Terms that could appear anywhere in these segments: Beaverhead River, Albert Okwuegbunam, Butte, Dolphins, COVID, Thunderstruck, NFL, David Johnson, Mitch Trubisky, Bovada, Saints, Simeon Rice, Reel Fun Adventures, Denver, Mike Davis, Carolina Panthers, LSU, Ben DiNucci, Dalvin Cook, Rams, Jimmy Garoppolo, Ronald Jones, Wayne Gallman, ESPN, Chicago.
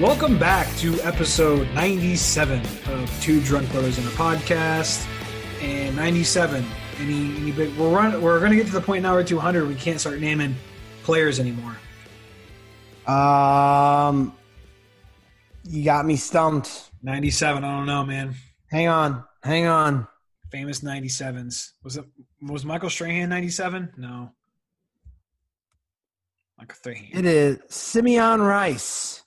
Welcome back to episode 97 of Two Drunk Brothers in a Podcast. And 97, any big? We're going to get to the point now. We're 200. We can't start naming players anymore. You got me stumped. 97. I don't know, man. Hang on. Famous 97s. Was Michael Strahan 97? No. Michael Strahan. It is Simeon Rice.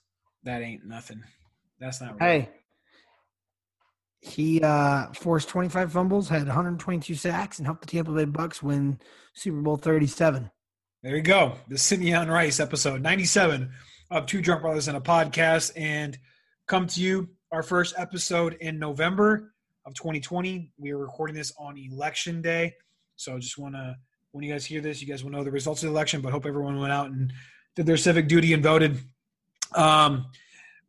That ain't nothing. That's not right. Hey, he forced 25 fumbles, had 122 sacks, and helped the Tampa Bay Bucs win Super Bowl 37. There you go. The Simeon Rice episode 97 of Two Drunk Brothers in a Podcast, and come to you our first episode in November of 2020. We are recording this on Election Day, so just want to when you guys hear this, you guys will know the results of the election. But hope everyone went out and did their civic duty and voted.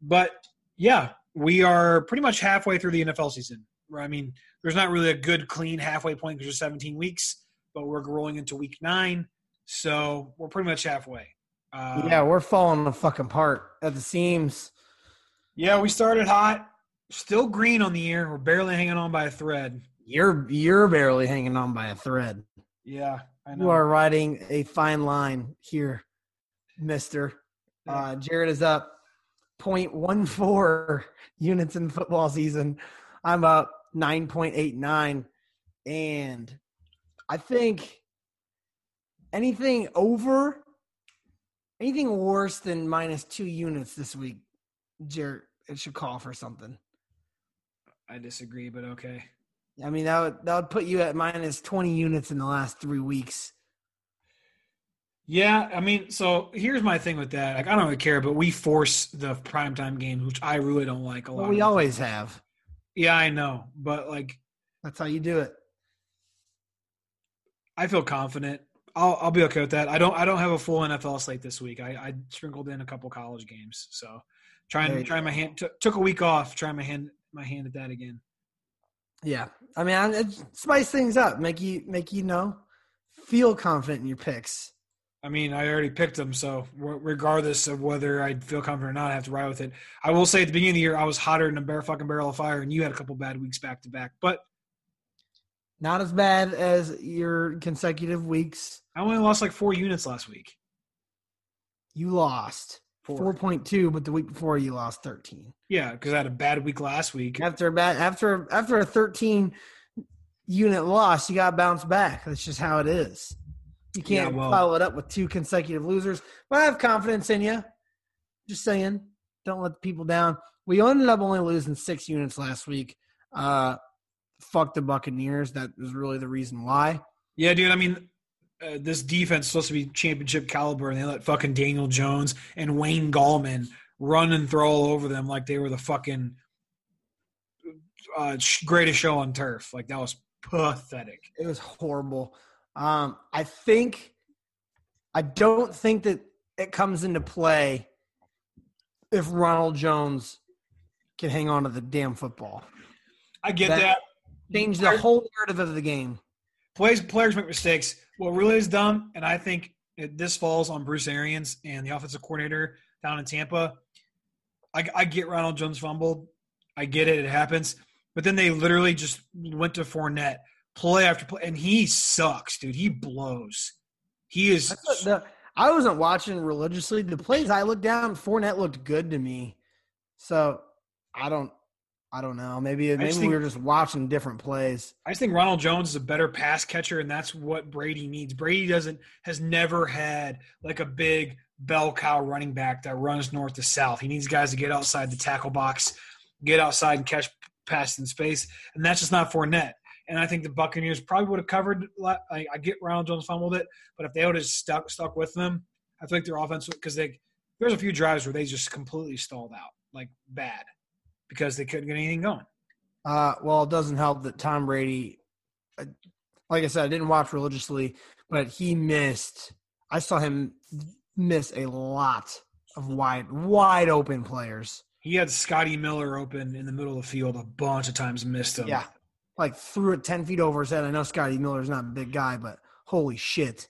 But yeah, we are pretty much halfway through the NFL season. I mean, there's not really a good clean halfway point because there's 17 weeks, but we're rolling into week 9. So we're pretty much halfway. Yeah, we're falling the fucking apart at the seams. Yeah, we started hot, still green on the year. We're barely hanging on by a thread. You're barely hanging on by a thread. Yeah, I know. You are riding a fine line here, mister. Jared is up 0.14 units in the football season. I'm up 9.89. And I think anything worse than -2 units this week, Jared, it should call for something. I disagree, but okay. I mean, that would put you at -20 units in the last 3 weeks. Yeah, I mean, so here's my thing with that. Like, I don't really care, but we force the primetime games, which I really don't like a lot. Well, we always have. Yeah, I know, but like, that's how you do it. I feel confident. I'll be okay with that. I don't have a full NFL slate this week. I sprinkled in a couple college games, so trying my hand. Took a week off. Trying my hand at that again. Yeah, I mean, it spice things up. Make you know, feel confident in your picks. I mean, I already picked them, so regardless of whether I feel confident or not, I have to ride with it. I will say at the beginning of the year, I was hotter than a barrel of fire, and you had a couple bad weeks back-to-back, but not as bad as your consecutive weeks. I only lost like 4 units last week. You lost 4.2, but the week before you lost 13. Yeah, because I had a bad week last week. After a 13-unit loss, you got to bounce back. That's just how it is. You can't follow it up with 2 consecutive losers. But I have confidence in you. Just saying. Don't let the people down. We ended up only losing 6 units last week. Fuck the Buccaneers. That was really the reason why. Yeah, dude. I mean, this defense is supposed to be championship caliber, and they let fucking Daniel Jones and Wayne Gallman run and throw all over them like they were the fucking greatest show on turf. Like, that was pathetic. It was horrible. I don't think that it comes into play if Ronald Jones can hang on to the damn football. I get that. Changed the whole narrative of the game. Players make mistakes. What really is dumb, and I think this falls on Bruce Arians and the offensive coordinator down in Tampa. I get Ronald Jones fumbled. I get it. It happens. But then they literally just went to Fournette. Play after play, and he sucks, dude. He blows. He is. I wasn't watching religiously. The plays I looked down, Fournette looked good to me. So I don't know. Maybe we were just watching different plays. I just think Ronald Jones is a better pass catcher, and that's what Brady needs. Brady has never had like a big bell cow running back that runs north to south. He needs guys to get outside the tackle box, get outside and catch passed in space, and that's just not Fournette. And I think the Buccaneers probably would have covered – I get Ronald Jones fumbled it, but if they would have stuck with them, I feel like their offense – because there's a few drives where they just completely stalled out, like bad, because they couldn't get anything going. Well, it doesn't help that Tom Brady – like I said, I didn't watch religiously, but he missed – I saw him miss a lot of wide open players. He had Scotty Miller open in the middle of the field a bunch of times, missed him. Yeah. Like threw it 10 feet over his head. I know Scotty Miller's not a big guy, but holy shit.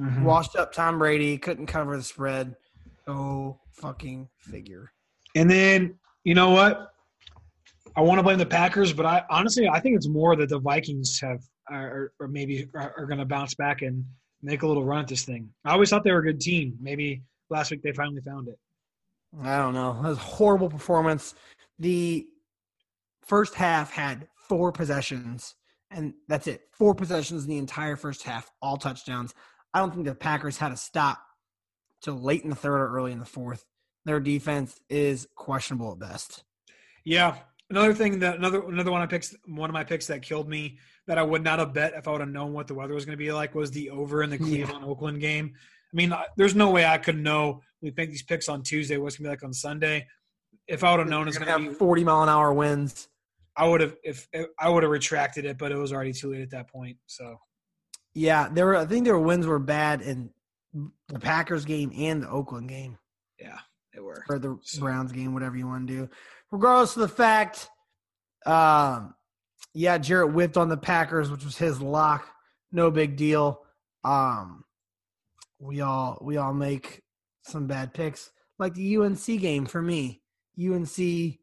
Mm-hmm. Washed up Tom Brady, couldn't cover the spread. Go fucking figure. And then, you know what? I want to blame the Packers, but I think it's more that the Vikings are going to bounce back and make a little run at this thing. I always thought they were a good team. Maybe last week they finally found it. I don't know. That was a horrible performance. The first half had – 4 possessions, and that's it. 4 possessions in the entire first half, all touchdowns. I don't think the Packers had a stop till late in the third or early in the fourth. Their defense is questionable at best. Yeah. Another thing that another one I picked, one of my picks that killed me that I would not have bet if I would have known what the weather was going to be like was the over in the Cleveland-Oakland game. I mean, there's no way I could know. We make these picks on Tuesday, what's going to be like on Sunday. If I would have known it's going to be 40-mile-an-hour winds. I would have retracted it, but it was already too late at that point. So, yeah, I think their wins were bad in the Packers game and the Oakland game. Yeah, they were. Or the Browns game, whatever you want to do. Regardless of the fact, Jarrett whipped on the Packers, which was his lock. No big deal. We all make some bad picks, like the UNC game for me. UNC.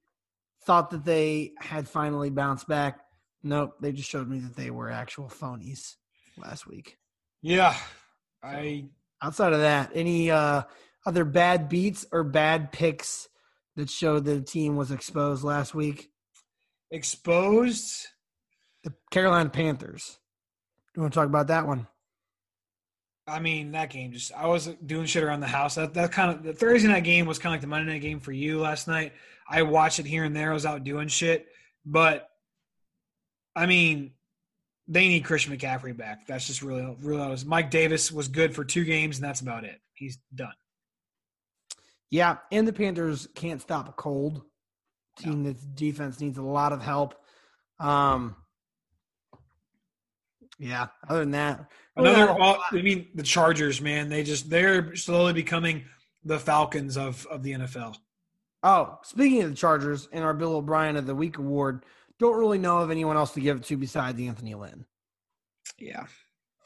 Thought that they had finally bounced back. Nope, they just showed me that they were actual phonies last week. Yeah. Outside of that, any other bad beats or bad picks that showed the team was exposed last week? Exposed? The Carolina Panthers. Do you want to talk about that one? I mean, that game just – I was doing shit around the house. That kind of – the Thursday night game was kind of like the Monday night game for you last night. I watched it here and there. I was out doing shit. But, I mean, they need Christian McCaffrey back. That's just really how it was. Mike Davis was good for 2 games, and that's about it. He's done. Yeah, and the Panthers can't stop a cold. Team that's defense needs a lot of help. Yeah, other than that. The Chargers, man, they're slowly becoming the Falcons of the NFL. Oh, speaking of the Chargers and our Bill O'Brien of the Week award, don't really know of anyone else to give it to besides Anthony Lynn. Yeah.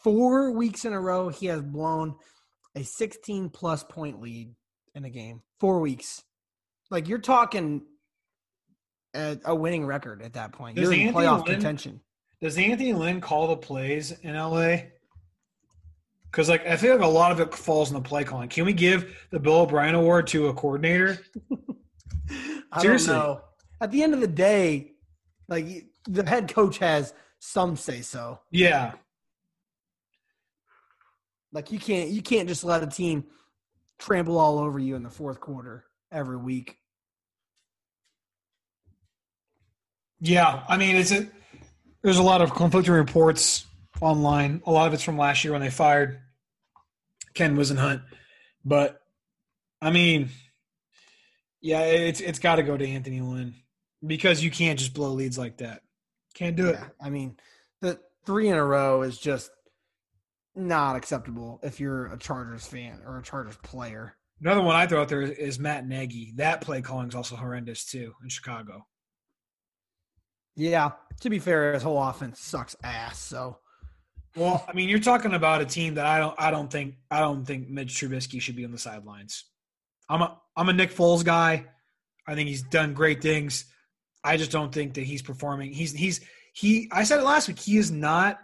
4 weeks in a row, he has blown a 16-plus point lead in a game. 4 weeks. Like, you're talking a winning record at that point. You're in playoff contention. Does Anthony Lynn call the plays in L.A.? Because, like, I feel like a lot of it falls in the play calling. Can we give the Bill O'Brien award to a coordinator? Seriously. I don't know. At the end of the day, like, the head coach has some say-so. Yeah. Like, you can't just let a team trample all over you in the fourth quarter every week. Yeah. I mean, there's a lot of conflicting reports online. A lot of it's from last year when they fired Ken Wisenhunt. But, I mean, yeah, it's got to go to Anthony Lynn because you can't just blow leads like that. Can't do it. I mean, the 3 in a row is just not acceptable if you're a Chargers fan or a Chargers player. Another one I throw out there is Matt Nagy. That play calling is also horrendous too in Chicago. Yeah, to be fair, his whole offense sucks ass. So, well, I mean, you're talking about a team that I don't think Mitch Trubisky should be on the sidelines. I'm a Nick Foles guy. I think he's done great things. I just don't think that he's performing. I said it last week. He is not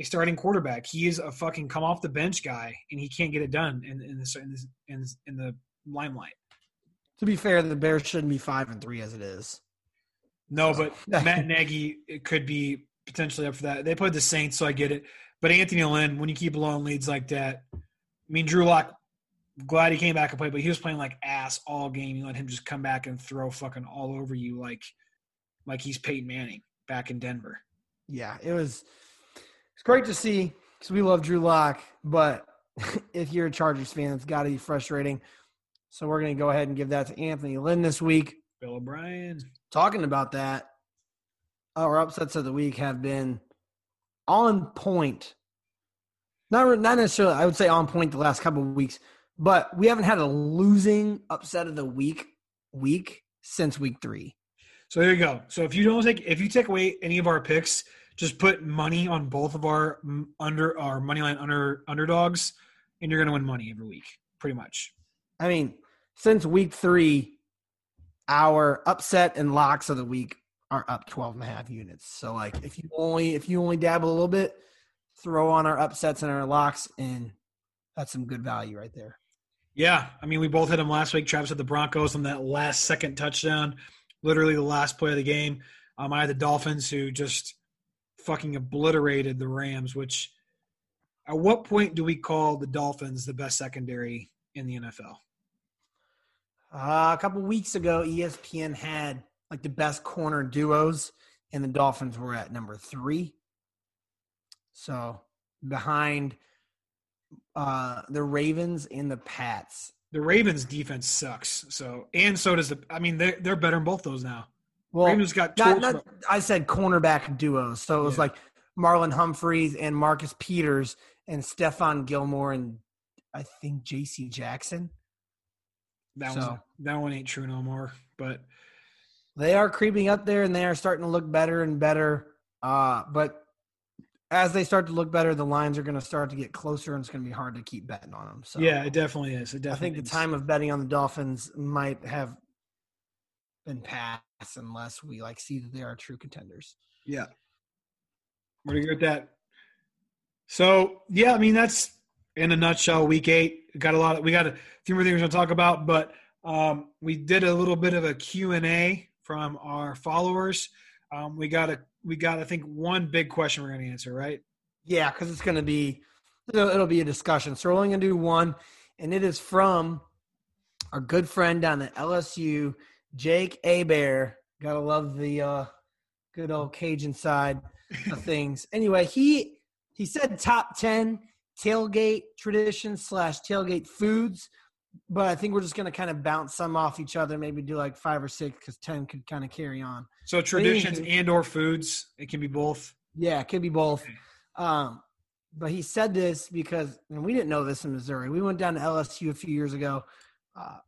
a starting quarterback. He is a fucking come off the bench guy, and he can't get it done in the limelight. To be fair, the Bears shouldn't be 5-3 as it is. No, but Matt Nagy could be potentially up for that. They played the Saints, so I get it. But Anthony Lynn, when you keep blowing leads like that, I mean, Drew Lock, glad he came back and played, but he was playing like ass all game. You let him just come back and throw fucking all over you. Like, like he's Peyton Manning back in Denver. Yeah, it's great to see because we love Drew Lock, but if you're a Chargers fan, it's got to be frustrating. So we're going to go ahead and give that to Anthony Lynn this week. Bill O'Brien. Talking about that, our upsets of the week have been on point. Not necessarily, I would say on point the last couple of weeks, but we haven't had a losing upset of the week since week 3. So there you go. So if you take away any of our picks, just put money on both of our moneyline underdogs, and you're going to win money every week, pretty much. I mean, since week 3, our upset and locks of the week are up 12.5 units. So like, if you only dabble a little bit, throw on our upsets and our locks, and that's some good value right there. Yeah, I mean, we both hit them last week. Travis had the Broncos on that last second touchdown, literally the last play of the game. I had the Dolphins, who just fucking obliterated the Rams, which at what point do we call the Dolphins the best secondary in the NFL? A couple weeks ago, ESPN had like the best corner duos, and the Dolphins were at number 3. So behind the Ravens and the Pats. The Ravens' defense sucks. So does they're better in both those now. Well, Ravens got I said cornerback duos. So it was like Marlon Humphreys and Marcus Peters and Stephon Gilmore and I think J.C. Jackson. That one ain't true no more. But they are creeping up there, and they are starting to look better and better. But as they start to look better, the lines are going to start to get closer, and it's going to be hard to keep betting on them. So yeah, it definitely is. I think the time of betting on the Dolphins might have been passed unless we see that they are true contenders. Yeah, we're going to get that. So yeah, I mean, that's in a nutshell week 8. We got a few more things we're going to talk about, but we did a little bit of a Q&A from our followers. We got, I think, one big question we're going to answer, right? Yeah, because it's going to be – it'll be a discussion. So we're only going to do one, and it is from our good friend down at LSU, Jake Abear. Got to love the good old Cajun side of things. Anyway, he said top 10 tailgate traditions / tailgate foods, but I think we're just going to kind of bounce some off each other, maybe do 5 or 6 because 10 could kind of carry on. So traditions and or foods, it can be both. Yeah, it can be both. But he said this because we didn't know this in Missouri. We went down to LSU a few years ago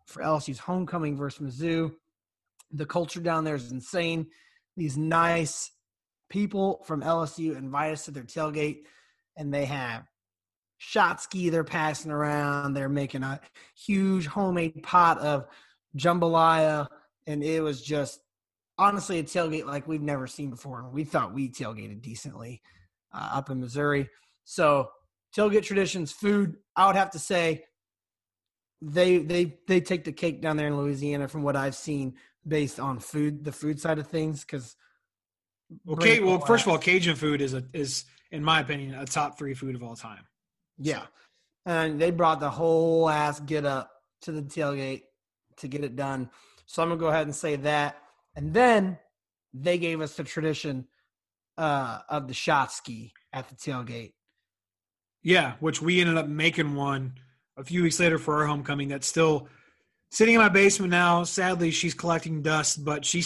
for LSU's homecoming versus Mizzou. The culture down there is insane. These nice people from LSU invite us to their tailgate, and they have Shotski they're passing around. They're making a huge homemade pot of jambalaya, and it was just honestly a tailgate like we've never seen before. We thought we tailgated decently up in Missouri. So tailgate traditions, food, I would have to say they take the cake down there in Louisiana from what I've seen based on food, the food side of things. First of all, Cajun food is in my opinion a top 3 food of all time. Yeah, and they brought the whole ass get up to the tailgate to get it done. So I'm going to go ahead and say that. And then they gave us the tradition of the Shotski at the tailgate. Yeah, which we ended up making one a few weeks later for our homecoming that's still sitting in my basement now. Sadly, she's collecting dust, but she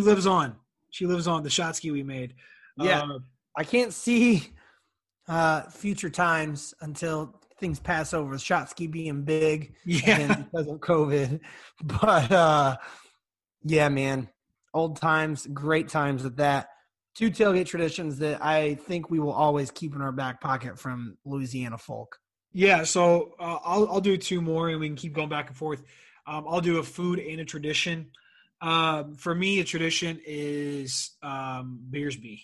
lives on. She lives on, the Shotski we made. Yeah, I can't see – future times until things pass over, Shotski being big and because of COVID. But, yeah, man, old times, great times at that. 2 tailgate traditions that I think we will always keep in our back pocket from Louisiana folk. Yeah, so I'll do 2 more, and we can keep going back and forth. I'll do a food and a tradition. For me, a tradition is Beersby.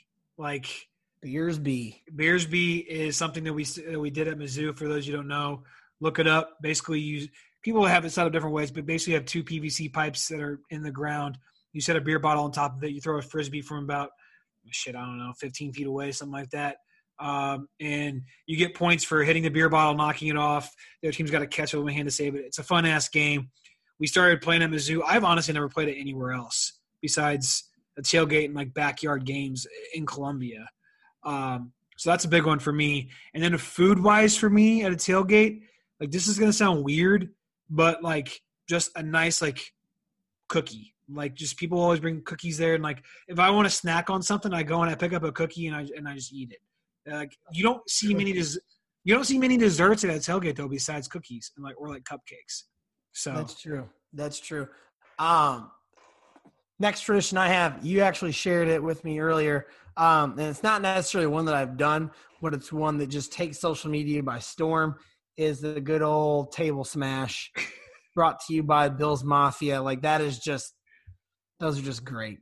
Beersby is something that we did at Mizzou. For those you don't know, look it up. Basically, people have it set up different ways, but basically you have 2 PVC pipes that are in the ground. You set a beer bottle on top of it. You throw a Frisbee from about, 15 feet away, something like that. And you get points for hitting the beer bottle, knocking it off. Their team's got to catch it with one hand to save it. It's a fun-ass game. We started playing at Mizzou. I've honestly never played it anywhere else besides tailgate and like backyard games in Columbia. So that's a big one for me. And then food wise for me at a tailgate, like this is going to sound weird, but like just a nice like cookie. Like just people always bring cookies there. And like, if I want to snack on something, I go and I pick up a cookie and I just eat it. Like you don't see many desserts at a tailgate though, besides cookies and like, or like cupcakes. So that's true. That's true. Next tradition I have, you actually shared it with me earlier. And it's not necessarily one that I've done, but it's one that just takes social media by storm, is the good old table smash brought to you by Bill's Mafia. Like that is just, those are just great.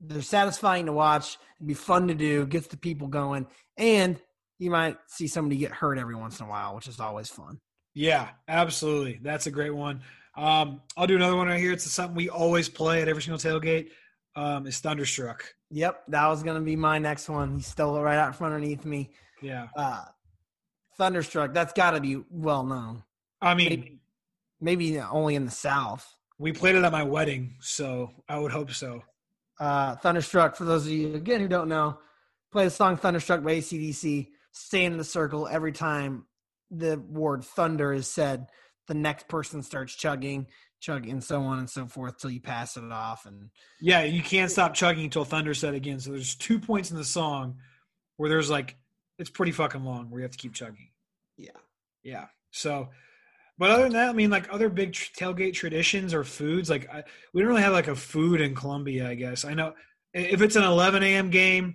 They're satisfying to watch. It'd be fun to do, gets the people going, and you might see somebody get hurt every once in a while, which is always fun. Yeah, absolutely. That's a great one. I'll do another one right here. It's something we always play at every single tailgate. It's Thunderstruck. Yep, that was going to be my next one. He stole it right out from underneath me. Yeah. Thunderstruck, that's got to be well known. I mean, maybe only in the South. We played it at my wedding, so I would hope so. Thunderstruck, for those of you, again, who don't know, play the song Thunderstruck by AC/DC. Stay in the circle every time the word thunder is said. The next person starts chugging, and so on and so forth till you pass it off. And yeah, you can't stop chugging until thunder said again. So there's 2 points in the song where there's like, it's pretty fucking long where you have to keep chugging. Yeah. Yeah. So, but other than that, I mean, like other big tailgate traditions or foods, like we don't really have like a food in Columbia, I guess. I know if it's an 11 a.m. game,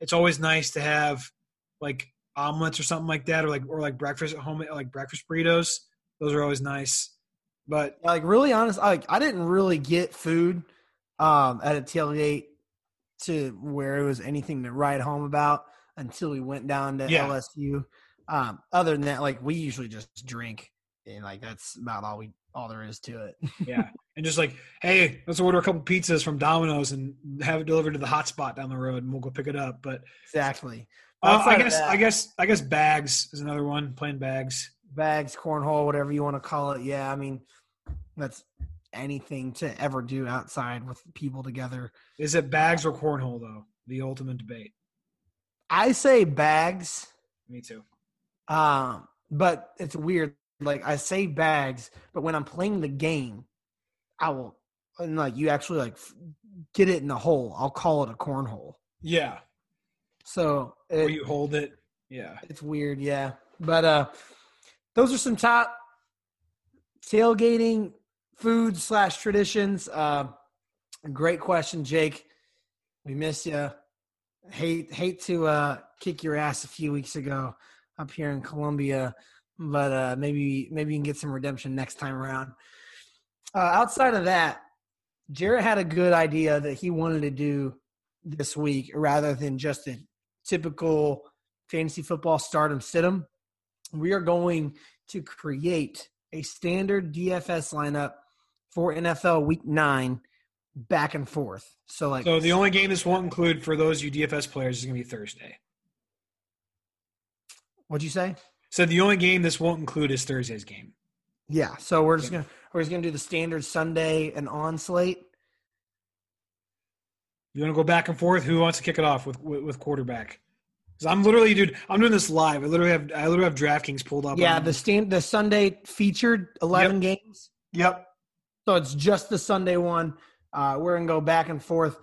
It's always nice to have like omelets or something like that, or like breakfast at home, like breakfast burritos. Those are always nice. But like really honest, I didn't really get food at a tailgate to where it was anything to write home about until we went down to LSU. Other than that, like we usually just drink, and like that's about all there is to it. Yeah. And just like, hey, let's order a couple pizzas from Domino's and have it delivered to the hot spot down the road and we'll go pick it up. But exactly. I guess bags is another one, playing bags, cornhole, whatever you want to call it. Yeah. I mean, that's anything to ever do outside with people together. Is it bags or cornhole though? The ultimate debate. I say bags. Me too. But it's weird. Like I say bags, but when I'm playing the game, I will and like you actually like get it in the hole. I'll call it a cornhole. Yeah. So where you hold it. Yeah. It's weird. Yeah. But those are some top tailgating food / traditions. Great question, Jake. We miss you. Hate to kick your ass a few weeks ago up here in Columbia. But maybe you can get some redemption next time around. Outside of that, Jarrett had a good idea that he wanted to do this week rather than just a typical fantasy football start 'em, sit 'em. We are going to create a standard DFS lineup for NFL Week 9 back and forth. So the only game this won't include for those you DFS players is going to be Thursday. What'd you say? So the only game this won't include is Thursday's game. Yeah, so we're just gonna do the standard Sunday and on slate. You want to go back and forth? Who wants to kick it off with quarterback? Because I'm literally, dude, I'm doing this live. I literally have DraftKings pulled up. Yeah, the Sunday featured 11 games. Yep. So it's just the Sunday one. We're going to go back and forth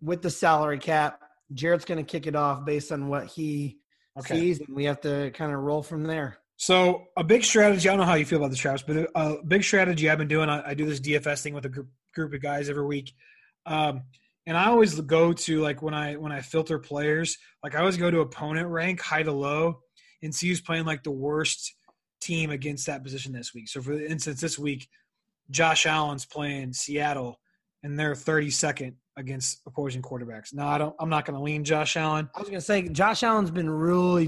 with the salary cap. Jared's going to kick it off based on what he sees, and we have to kind of roll from there. So a big strategy – I don't know how you feel about this, Travis, but a big strategy I've been doing, I do this DFS thing with a group of guys every week. And I always go to, like, when I filter players, like, I always go to opponent rank, high to low, and see who's playing, like, the worst team against that position this week. So, for instance, this week, Josh Allen's playing Seattle, and they're 32nd against opposing quarterbacks. Now, I'm not going to lean Josh Allen. I was going to say, Josh Allen's been really,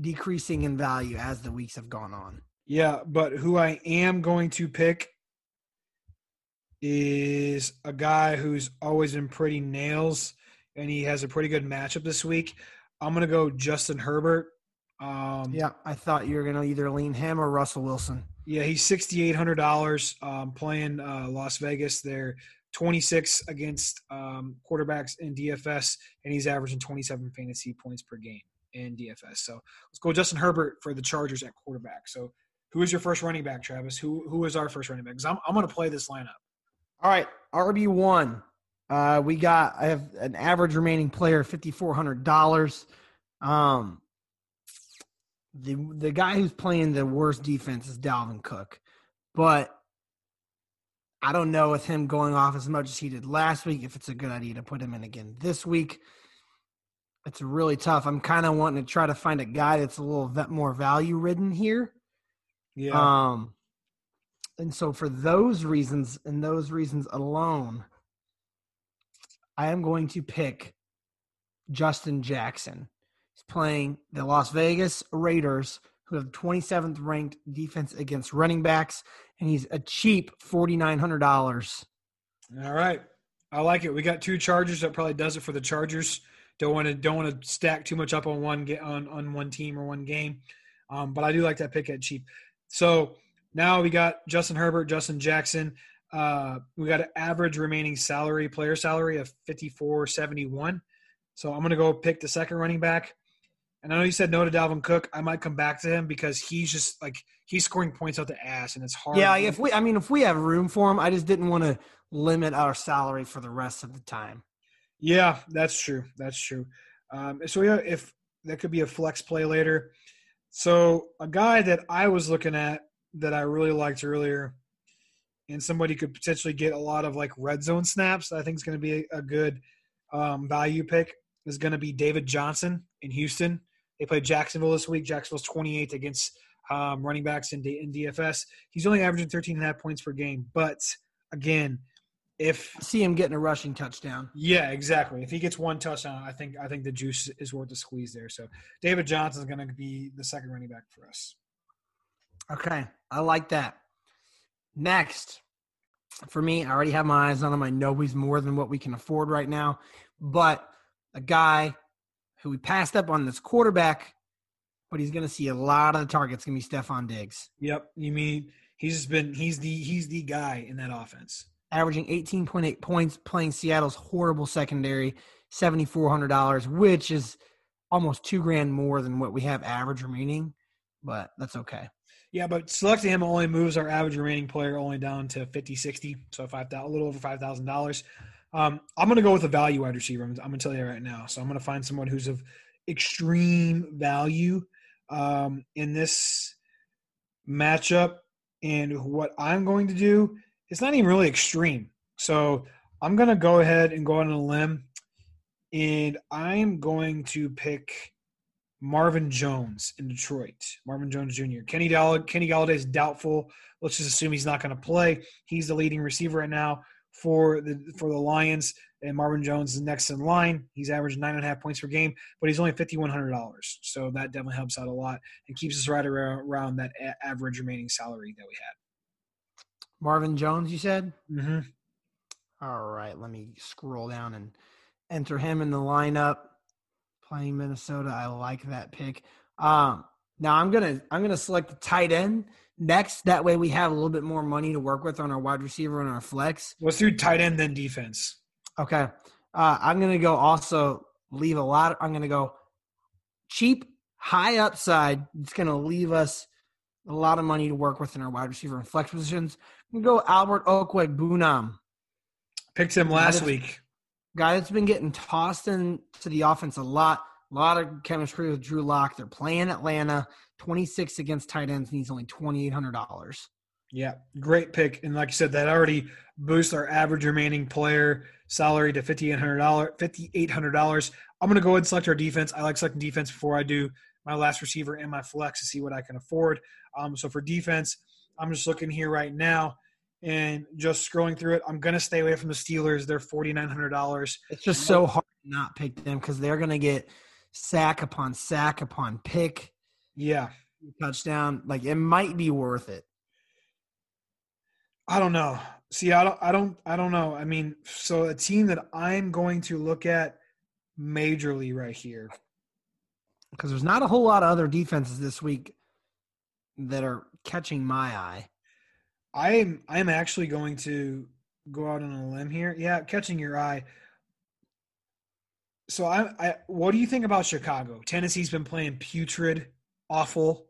decreasing in value as the weeks have gone on. Yeah, but who I am going to pick is a guy who's always been pretty nails, and he has a pretty good matchup this week. I'm going to go Justin Herbert. Yeah, I thought you were going to either lean him or Russell Wilson. Yeah, he's $6,800 playing Las Vegas. They're 26 against quarterbacks in DFS, and he's averaging 27 fantasy points per game in DFS. So let's go Justin Herbert for the Chargers at quarterback. So who is your first running back, Travis? Who is our first running back? Because I'm going to play this lineup. All right, RB1. I have an average remaining player, $5,400. The guy who's playing the worst defense is Dalvin Cook, but I don't know with him going off as much as he did last week if it's a good idea to put him in again this week. It's really tough. I'm kind of wanting to try to find a guy that's a little more value ridden here. Yeah. And so for those reasons and those reasons alone, I am going to pick Justin Jackson. He's playing the Las Vegas Raiders, who have the 27th ranked defense against running backs, and he's a cheap $4,900. All right. I like it. We got two Chargers. That probably does it for the Chargers. Don't want to stack too much up on one team or one game. But I do like that pick at cheap. So now we got Justin Herbert, Justin Jackson. We got an average remaining player salary of $5,471. So I'm going to go pick the second running back. And I know you said no to Dalvin Cook. I might come back to him because he's just he's scoring points out the ass, and it's hard. Yeah, if we have room for him, I just didn't want to limit our salary for the rest of the time. Yeah, that's true. That's true. So if that could be a flex play later. So a guy that I was looking at that I really liked earlier, and somebody could potentially get a lot of red zone snaps, I think is going to be a good value pick, is going to be David Johnson in Houston. They play Jacksonville this week. Jacksonville's 28th against running backs in DFS. He's only averaging 13.5 points per game, but again, I see him getting a rushing touchdown. Yeah, exactly. If he gets one touchdown, I think the juice is worth the squeeze there. So David Johnson is going to be the second running back for us. Okay, I like that. Next, for me, I already have my eyes on him. I know he's more than what we can afford right now, but a guy who we passed up on this quarterback, but he's going to see a lot of the targets. Going to be Stephon Diggs. Yep, you mean he's the guy in that offense. Averaging 18.8 points, playing Seattle's horrible secondary, $7,400, which is almost $2,000 more than what we have average remaining, but that's okay. Yeah, but selecting him only moves our average remaining player only down to 50-60, so a little over $5,000. I'm going to go with a value wide receiver. I'm going to tell you right now. So I'm going to find someone who's of extreme value in this matchup, and what I'm going to do – it's not even really extreme. So I'm going to go ahead and go on a limb, and I'm going to pick Marvin Jones in Detroit, Marvin Jones Jr. Kenny Galladay is doubtful. Let's just assume he's not going to play. He's the leading receiver right now for the Lions, and Marvin Jones is next in line. He's averaged 9.5 points per game, but he's only $5,100. So that definitely helps out a lot and keeps us right around that average remaining salary that we had. Marvin Jones, you said? Mm-hmm. All right, let me scroll down and enter him in the lineup. Playing Minnesota, I like that pick. Now I'm gonna select the tight end next. That way we have a little bit more money to work with on our wide receiver and our flex. Let's do tight end then defense. Okay, I'm gonna go cheap, high upside. It's gonna leave us a lot of money to work with in our wide receiver and flex positions. I'm going to go Albert Okwuegbunam Picked him last week. Guy that's been getting tossed into the offense a lot. A lot of chemistry with Drew Lock. They're playing Atlanta, 26 against tight ends, and he's only $2,800. Yeah, great pick. And like you said, that already boosts our average remaining player salary to $5,800. I'm going to go ahead and select our defense. I like selecting defense before I do my last receiver and my flex to see what I can afford. So for defense, I'm just looking here right now and just scrolling through it. I'm going to stay away from the Steelers. They're $4,900. It's just so hard to not pick them because they're going to get sack upon sack upon pick. Yeah. Touchdown. Like, it might be worth it. I don't know. I don't know. I mean, so a team that I'm going to look at majorly right here, because there's not a whole lot of other defenses this week that are catching my eye. I'm actually going to go out on a limb here. Yeah, catching your eye. So what do you think about Chicago? Tennessee's been playing putrid, awful.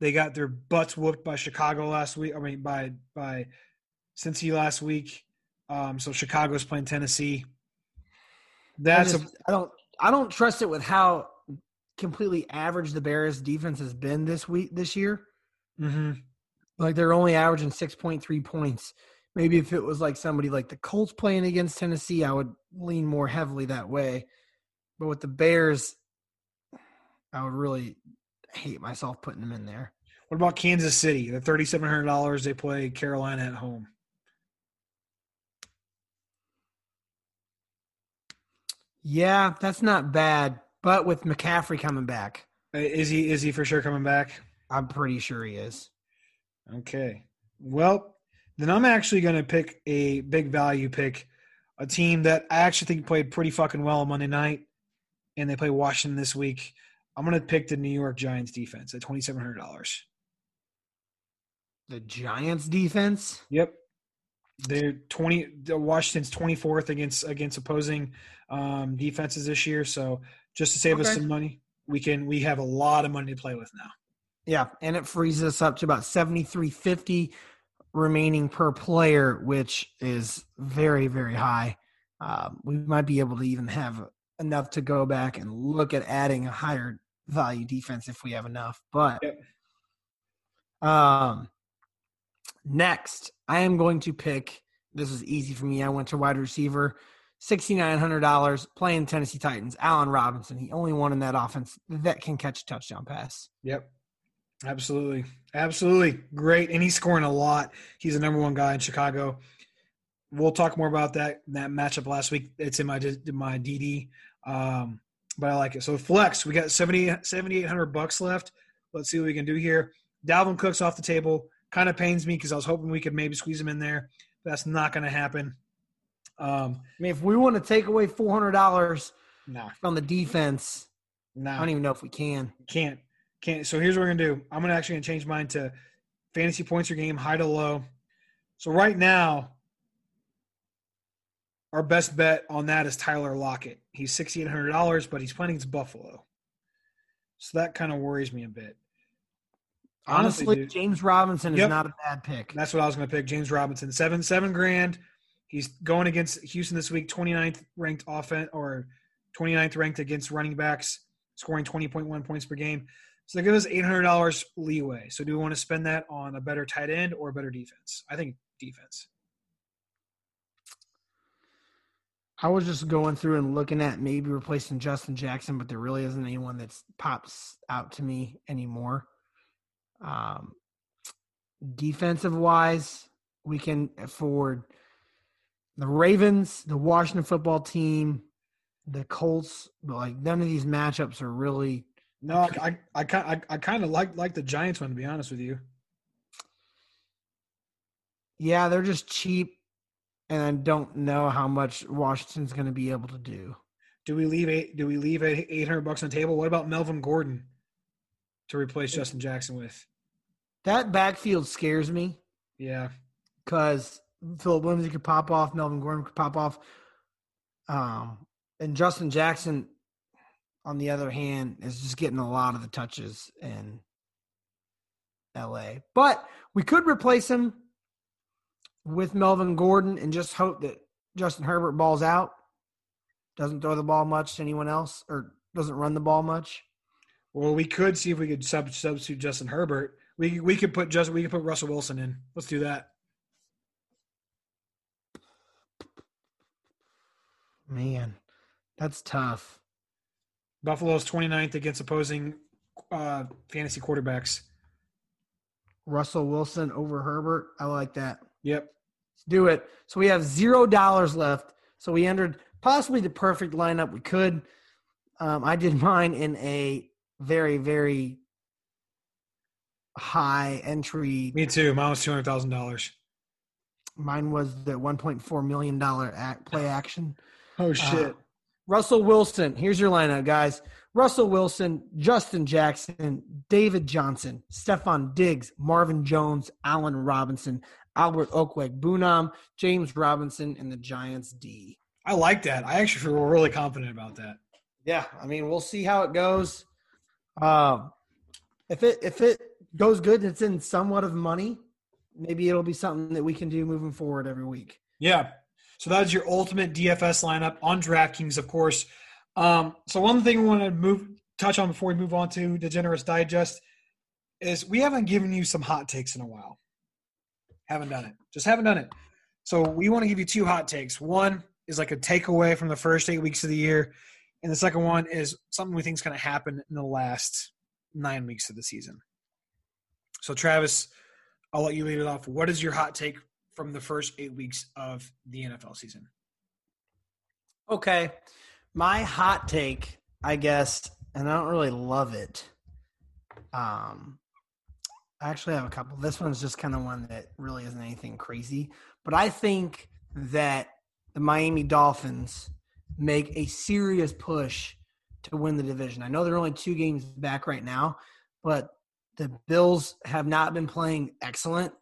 They got their butts whooped by Chicago last week. I mean, by Cincy last week. So Chicago's playing Tennessee. I don't trust it with how completely average the Bears defense has been this year. Mm-hmm. Like, they're only averaging 6.3 points. Maybe if it was like somebody like the Colts playing against Tennessee, I would lean more heavily that way. But with the Bears, I would really hate myself putting them in there. What about Kansas City? They're $3,700. They play Carolina at home. Yeah, that's not bad. But with McCaffrey coming back, is he for sure coming back? I'm pretty sure he is. Okay. Well, then I'm actually going to pick a big value pick, a team that I actually think played pretty fucking well on Monday night, and they play Washington this week. I'm going to pick the New York Giants defense at $2,700. The Giants defense? Yep. Washington's 24th against opposing defenses this year. So just to save us some money, we have a lot of money to play with now. Yeah, and it frees us up to about $7,350 remaining per player, which is very, very high. We might be able to even have enough to go back and look at adding a higher value defense if we have enough. But next, I am going to pick – this is easy for me. I went to wide receiver, $6,900, playing Tennessee Titans, Allen Robinson, the only one in that offense that can catch a touchdown pass. Yep. Absolutely. Absolutely. Great. And he's scoring a lot. He's the number one guy in Chicago. We'll talk more about that matchup last week. It's in my DD, but I like it. So flex, we got $7,800 left. Let's see what we can do here. Dalvin Cook's off the table. Kind of pains me because I was hoping we could maybe squeeze him in there. But that's not going to happen. I mean, if we want to take away $400 from the defense, I don't even know if we can. Can't. So here's what we're going to do. I'm actually going to change mine to fantasy points per game, high to low. So right now, our best bet on that is Tyler Lockett. He's $6,800, but he's playing against Buffalo. So that kind of worries me a bit. Honestly, James Robinson is not a bad pick. That's what I was going to pick, James Robinson. $7,000. He's going against Houston this week, 29th ranked against running backs, scoring 20.1 points per game. So they give us $800 leeway. So do we want to spend that on a better tight end or a better defense? I think defense. I was just going through and looking at maybe replacing Justin Jackson, but there really isn't anyone that pops out to me anymore. Defensive-wise, we can afford the Ravens, the Washington football team, the Colts. But, like, none of these matchups are really – No, I kind of like the Giants one, to be honest with you. Yeah, they're just cheap, and I don't know how much Washington's going to be able to do. Do we leave $800 on the table? What about Melvin Gordon to replace Justin Jackson with? That backfield scares me. Yeah, because Phillip Lindsay could pop off, Melvin Gordon could pop off, and Justin Jackson, on the other hand, is just getting a lot of the touches in L.A. But we could replace him with Melvin Gordon and just hope that Justin Herbert balls out, doesn't throw the ball much to anyone else, or doesn't run the ball much. Well, we could see if we could substitute Justin Herbert. We could put Russell Wilson in. Let's do that. Man, that's tough. Buffalo's 29th against opposing fantasy quarterbacks. Russell Wilson over Herbert. I like that. Yep. Let's do it. So we have $0 left. So we entered possibly the perfect lineup we could. I did mine in a very, very high entry. Me too. Mine was $200,000. Mine was the $1.4 million play action. Oh, shit. Russell Wilson. Here's your lineup, guys. Russell Wilson, Justin Jackson, David Johnson, Stephon Diggs, Marvin Jones, Allen Robinson, Albert Okwuegbunam, James Robinson, and the Giants D. I like that. I actually feel really confident about that. Yeah, I mean, we'll see how it goes. If it goes good, it's in somewhat of money. Maybe it'll be something that we can do moving forward every week. Yeah. So that is your ultimate DFS lineup on DraftKings, of course. So one thing we want to touch on before we move on to the Generous Digest is we haven't given you some hot takes in a while. Haven't done it. Just haven't done it. So we want to give you two hot takes. One is like a takeaway from the first 8 weeks of the year. And the second one is something we think is going to happen in the last 9 weeks of the season. So, Travis, I'll let you lead it off. What is your hot take from the first 8 weeks of the NFL season? Okay. My hot take, I guess, and I don't really love it. I actually have a couple. This one's just kind of one that really isn't anything crazy. But I think that the Miami Dolphins make a serious push to win the division. I know they're only 2 games back right now, but the Bills have not been playing excellent,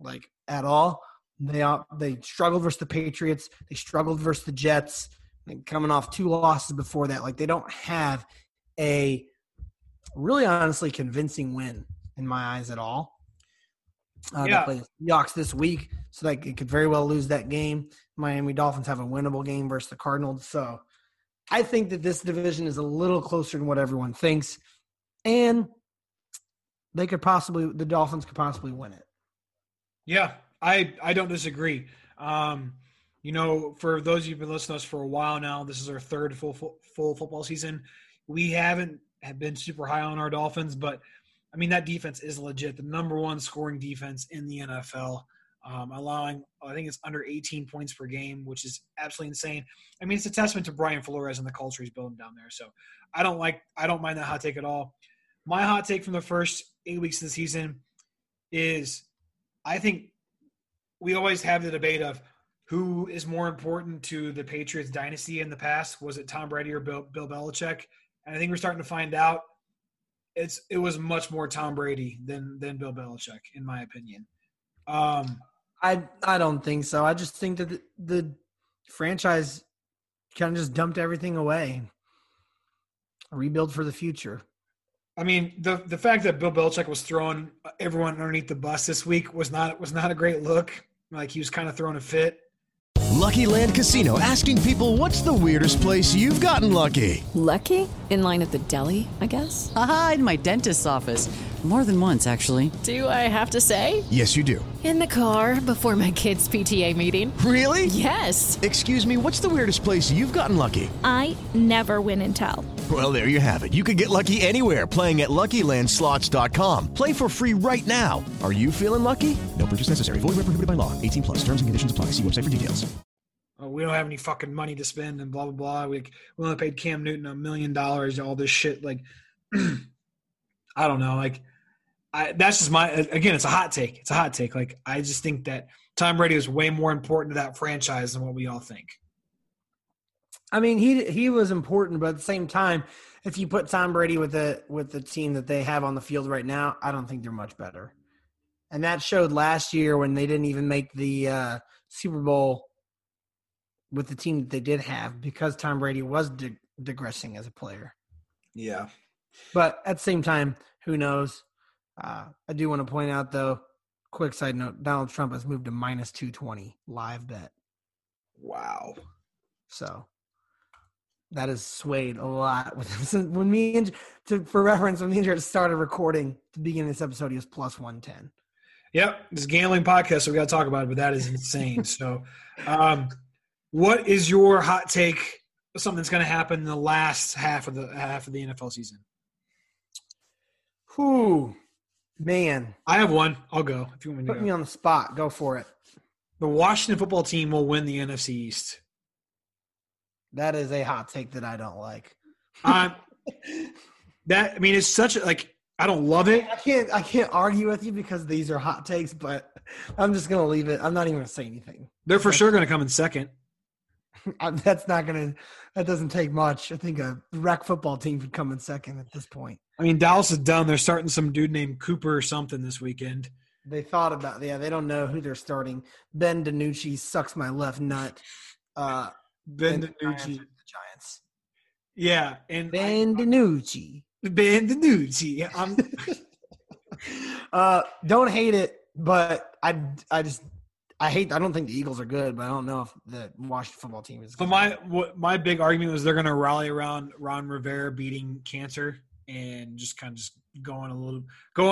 like, at all. They struggled versus the Patriots. They struggled versus the Jets. And coming off 2 losses before that, like, they don't have a really honestly convincing win in my eyes at all. They play the Seahawks this week, so they could very well lose that game. Miami Dolphins have a winnable game versus the Cardinals. So I think that this division is a little closer than what everyone thinks. And the Dolphins could possibly win it. Yeah, I don't disagree. You know, for those of you who've been listening to us for a while now, this is our third full football season. We haven't been super high on our Dolphins, but, I mean, that defense is legit. The #1 scoring defense in the NFL, allowing, I think it's under 18 points per game, which is absolutely insane. I mean, it's a testament to Brian Flores and the culture he's building down there. So I don't mind that hot take at all. My hot take from the first 8 weeks of the season is I think we always have the debate of who is more important to the Patriots dynasty in the past. Was it Tom Brady or Bill Belichick? And I think we're starting to find out it was much more Tom Brady than Bill Belichick, in my opinion. I don't think so. I just think that the franchise kind of just dumped everything away. Rebuild for the future. I mean, the fact that Bill Belichick was throwing everyone underneath the bus this week was not a great look. Like, he was kind of throwing a fit. Lucky Land Casino, asking people, what's the weirdest place you've gotten lucky? Lucky? In line at the deli, I guess? Aha, in my dentist's office. More than once, actually. Do I have to say? Yes, you do. In the car, before my kids' PTA meeting. Really? Yes. Excuse me, what's the weirdest place you've gotten lucky? I never win and tell. Well, there you have it. You can get lucky anywhere, playing at LuckyLandSlots.com. Play for free right now. Are you feeling lucky? No purchase necessary. Void where prohibited by law. 18 plus. Terms and conditions apply. See website for details. Oh, we don't have any fucking money to spend and blah, blah, blah. We only paid Cam Newton $1 million, all this shit. Like, I don't know. Like, that's just again, it's a hot take. It's a hot take. Like, I just think that Tom Brady is way more important to that franchise than what we all think. I mean, he was important, but at the same time, if you put Tom Brady with the team that they have on the field right now, I don't think they're much better. And that showed last year when they didn't even make the Super Bowl with the team that they did have, because Tom Brady was digressing as a player. Yeah. But at the same time, who knows? I do want to point out, though, quick side note, Donald Trump has moved to -220 live bet. Wow. So that has swayed a lot. When me and for reference, when me and Jared started recording at the beginning of this episode, he was plus 110. Yep, this gambling podcast, so we got to talk about it, but that is insane. So, what is your hot take? Something that's going to happen in the last half of the NFL season. Whew, man! I have one. I'll go if you want me to. Put me on the spot. Go for it. The Washington football team will win the NFC East. That is a hot take that I don't like. It's such a I don't love it. I can't argue with you because these are hot takes, but I'm just going to leave it. I'm not even going to say anything. They're for sure going to come in second. That doesn't take much. I think a rec football team could come in second at this point. I mean, Dallas is done. They're starting some dude named Cooper or something this weekend. They thought about they don't know who they're starting. Ben DiNucci sucks my left nut. Ben DiNucci. The Giants. Yeah. And Ben DiNucci. Don't hate it, but I don't think the Eagles are good, but I don't know if the Washington football team is good. So my big argument was they're going to rally around Ron Rivera beating cancer and just kind of go on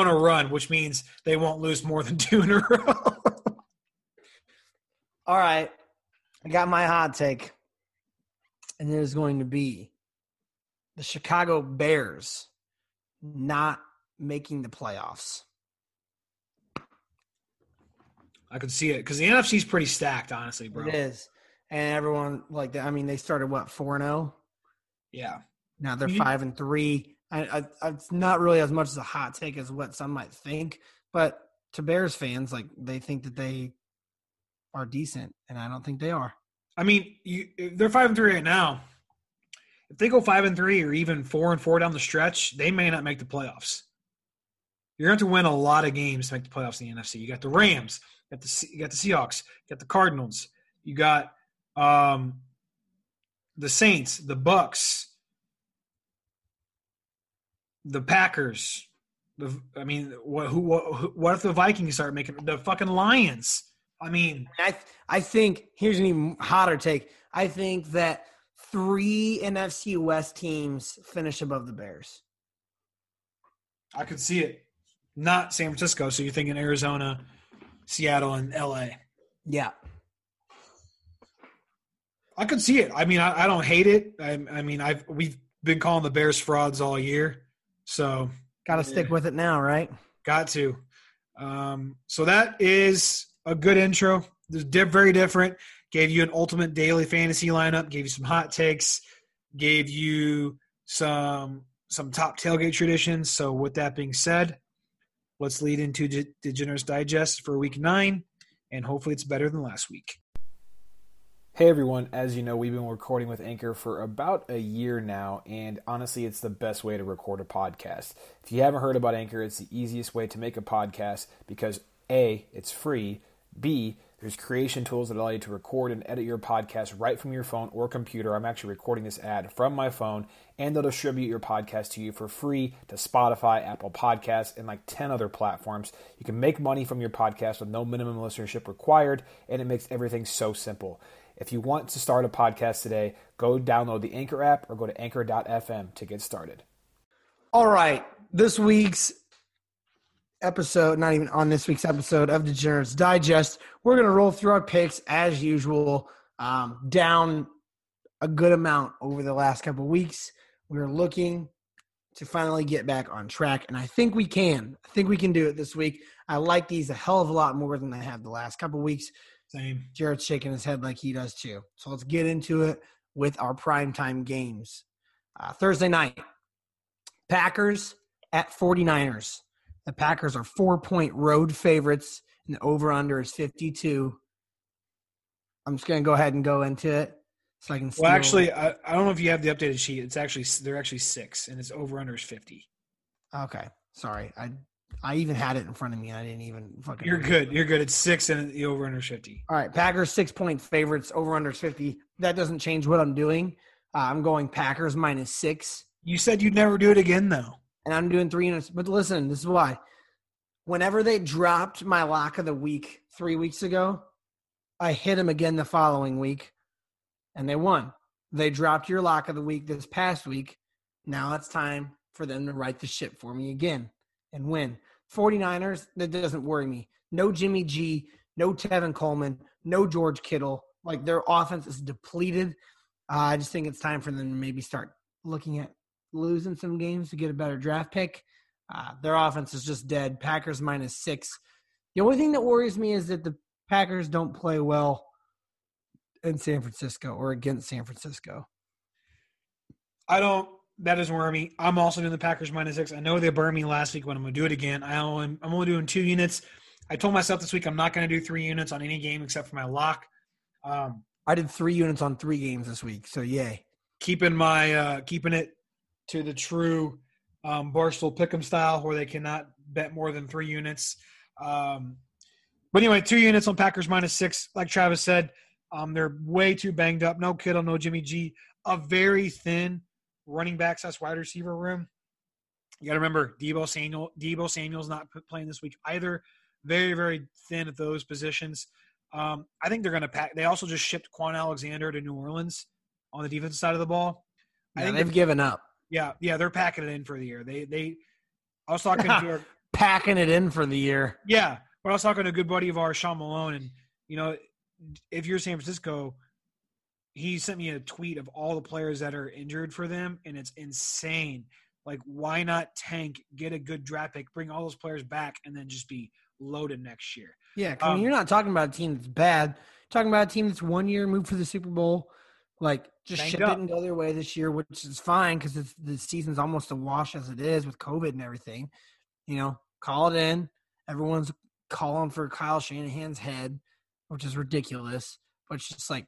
a run, which means they won't lose more than two in a row. All right. I got my hot take, and it is going to be the Chicago Bears not making the playoffs. I could see it because the NFC is pretty stacked, honestly, bro. It is. And everyone they started, 4-0? Yeah. Now they're 5-3. It's not really as much as a hot take as what some might think, but to Bears fans, they think that they are decent, and I don't think they are. I mean, they're 5-3 right now. If they go 5-3 or even 4-4 down the stretch, they may not make the playoffs. You're going to have to win a lot of games to make the playoffs in the NFC. You got the Rams. You got the Seahawks, you got the Cardinals, you got the Saints, the Bucs, the Packers. What if the Vikings start making the fucking Lions? I mean, I think here's an even hotter take. I think that 3 NFC West teams finish above the Bears. I could see it. Not San Francisco. So you're thinking Arizona, Seattle, and LA. Yeah. I could see it. I don't hate it. We've been calling the Bears frauds all year. So got to stick with it now, right? Got to. So that is a good intro. Very different. Gave you an ultimate daily fantasy lineup, gave you some hot takes, gave you some top tailgate traditions. So with that being said, let's lead into Degenerous Digest for Week 9, and hopefully it's better than last week. Hey, everyone. As you know, we've been recording with Anchor for about a year now, and honestly, it's the best way to record a podcast. If you haven't heard about Anchor, it's the easiest way to make a podcast because, A, it's free, B, there's creation tools that allow you to record and edit your podcast right from your phone or computer. I'm actually recording this ad from my phone, and they'll distribute your podcast to you for free to Spotify, Apple Podcasts, and 10 other platforms. You can make money from your podcast with no minimum listenership required, and it makes everything so simple. If you want to start a podcast today, go download the Anchor app or go to anchor.fm to get started. All right, this week's episode, not even on this week's episode of Degenerates Digest, we're going to roll through our picks as usual, down a good amount over the last couple of weeks. We're looking to finally get back on track, and I think we can. I think we can do it this week. I like these a hell of a lot more than I have the last couple of weeks. Same. Jared's shaking his head like he does too. So let's get into it with our primetime games. Thursday night, Packers at 49ers. The Packers are 4-point road favorites, and the over-under is 52. I'm just going to go ahead and go into it so I can see. Well, actually, I don't know if you have the updated sheet. It's actually – they're actually 6, and it's over-under is 50. Okay. Sorry. I even had it in front of me. I didn't even fucking – You're good. You're good. It's 6, and the over-under is 50. All right. Packers, 6-point favorites, over-under is 50. That doesn't change what I'm doing. I'm going Packers minus 6. You said you'd never do it again, though. And I'm doing 3 units. But listen, this is why. Whenever they dropped my lock of the week 3 weeks ago, I hit him again the following week. and they won. They dropped your lock of the week this past week. Now it's time for them to right the ship for me again and win. 49ers, that doesn't worry me. No Jimmy G, no Tevin Coleman, no George Kittle. Like, their offense is depleted. I just think it's time for them to maybe start looking at losing some games to get a better draft pick. Their offense is just dead. Packers -6. The only thing that worries me is that the Packers don't play well in San Francisco or against San Francisco. That doesn't worry me. I'm also doing the Packers -6. I know they burned me last week, but I'm going to do it again. I'm only doing 2 units. I told myself this week I'm not going to do 3 units on any game except for my lock. I did 3 units on 3 games this week, so yay. Keeping it to the true Barstool Pick'em style where they cannot bet more than 3 units. But anyway, 2 units on Packers -6. Like Travis said, they're way too banged up. No Kittle, no Jimmy G. A very thin running back / wide receiver room. You got to remember, Deebo Samuel's not playing this week either. Very, very thin at those positions. I think they're going to pack. They also just shipped Quan Alexander to New Orleans on the defensive side of the ball. Yeah, I think they've given up. Yeah, they're packing it in for the year. I was talking to our, packing it in for the year. Yeah, but I was talking to a good buddy of ours, Sean Malone, and if you're San Francisco, he sent me a tweet of all the players that are injured for them, and it's insane. Like, why not tank, get a good draft pick, bring all those players back, and then just be loaded next year? Yeah, I mean, you're not talking about a team that's bad. You're talking about a team that's 1 year moved for the Super Bowl. Like, just ship it and go their way this year, which is fine because the season's almost a wash as it is with COVID and everything. Call it in. Everyone's calling for Kyle Shanahan's head, which is ridiculous. But it's just like,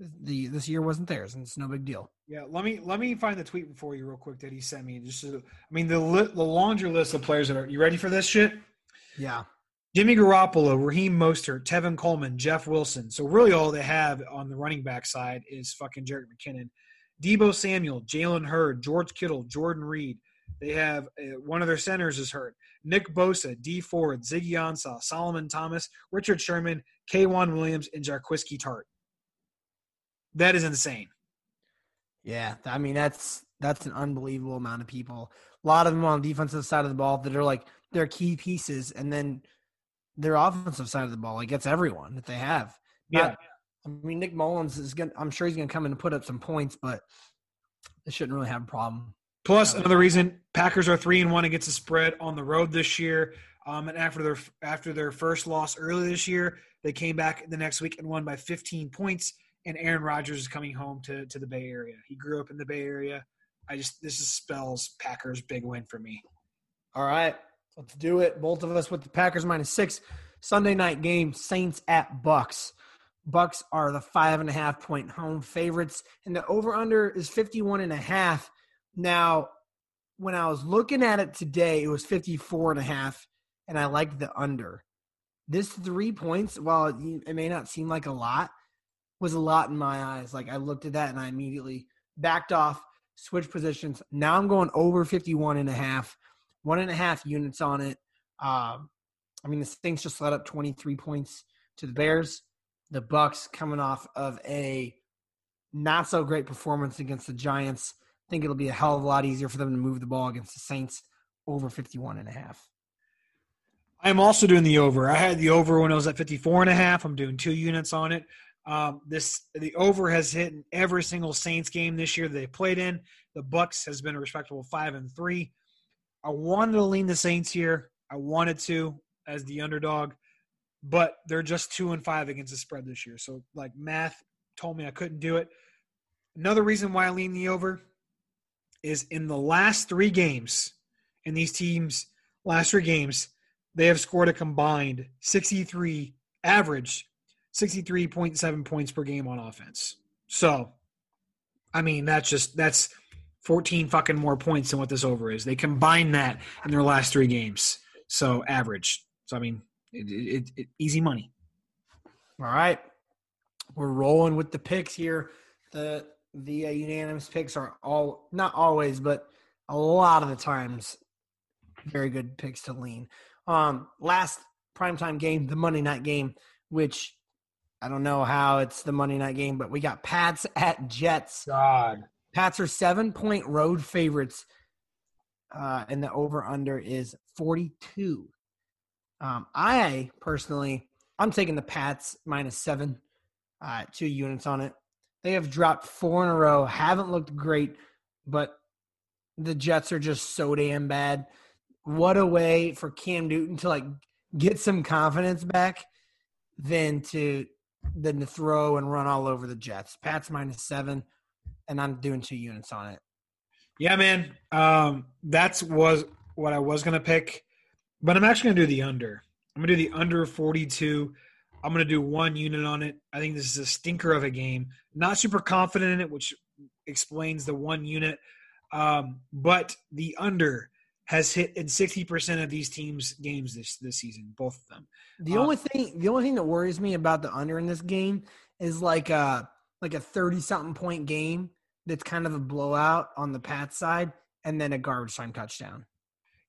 this year wasn't theirs, and it's no big deal. Yeah, let me find the tweet for you real quick that he sent me. The laundry list of players that are – you ready for this shit? Yeah. Jimmy Garoppolo, Raheem Mostert, Tevin Coleman, Jeff Wilson. So really all they have on the running back side is fucking Jerick McKinnon. Deebo Samuel, Jalen Hurd, George Kittle, Jordan Reed. They have one of their centers is hurt. Nick Bosa, D. Ford, Ziggy Ansah, Solomon Thomas, Richard Sherman, K'Wan Williams, and Jaquiski Tart. That is insane. Yeah, I mean, that's an unbelievable amount of people. A lot of them on the defensive side of the ball that are like their key pieces, and then their offensive side of the ball. Like, that's everyone that they have. Yeah. I mean, Nick Mullins I'm sure he's going to come in and put up some points, but they shouldn't really have a problem. Plus, another reason, Packers are 3-1 against the spread on the road this year. And after their first loss early this year, they came back the next week and won by 15 points. And Aaron Rodgers is coming home to the Bay Area. He grew up in the Bay Area. This spells Packers big win for me. All right, let's do it. Both of us with the Packers -6. Sunday night game, Saints at Bucs. Bucs are the 5.5-point home favorites, and the over-under is 51.5. Now, when I was looking at it today, it was 54.5, and I liked the under. This 3 points, while it may not seem like a lot, was a lot in my eyes. Like, I looked at that and I immediately backed off, switched positions. Now I'm going over 51.5, 1.5 units on it. I mean, the Saints just let up 23 points to the Bears. The Bucs coming off of a not so great performance against the Giants. I think it'll be a hell of a lot easier for them to move the ball against the Saints. Over 51.5. I'm also doing the over. I had the over when I was at 54.5. I'm doing 2 units on it. The over has hit in every single Saints game this year that they played in. The Bucs has been a respectable 5-3. I wanted to lean the Saints here. I wanted to as the underdog, but they're just 2-5 against the spread this year. So, like, math told me I couldn't do it. Another reason why I lean the over is in the last 3 games, in these teams' last 3 games, they have scored a combined 63.7 points per game on offense. So, I mean, that's 14 fucking more points than what this over is. They combined that in their last 3 games. So, average. So, I mean, it easy money. All right. We're rolling with the picks here. The unanimous picks are all – not always, but a lot of the times very good picks to lean. Last primetime game, the Monday night game, which – I don't know how it's the Monday night game, but we got Pats at Jets. God. Pats are 7-point road favorites, and the over-under is 42. I personally, I'm taking the Pats minus 7, 2 units on it. They have dropped 4 in a row, haven't looked great, but the Jets are just so damn bad. What a way for Cam Newton to, like, get some confidence back than to throw and run all over the Jets. Pats minus 7, and I'm doing 2 units on it. Yeah, man. That's what I was going to pick, but I'm actually going to do the under. I'm going to do the under 42. I'm going to do 1 unit on it. I think this is a stinker of a game. Not super confident in it, which explains the 1 unit. But the under has hit in 60% of these teams' games this season, both of them. The only thing that worries me about the under in this game is like a 30-something point game that's kind of a blowout on the Pats side and then a garbage time touchdown.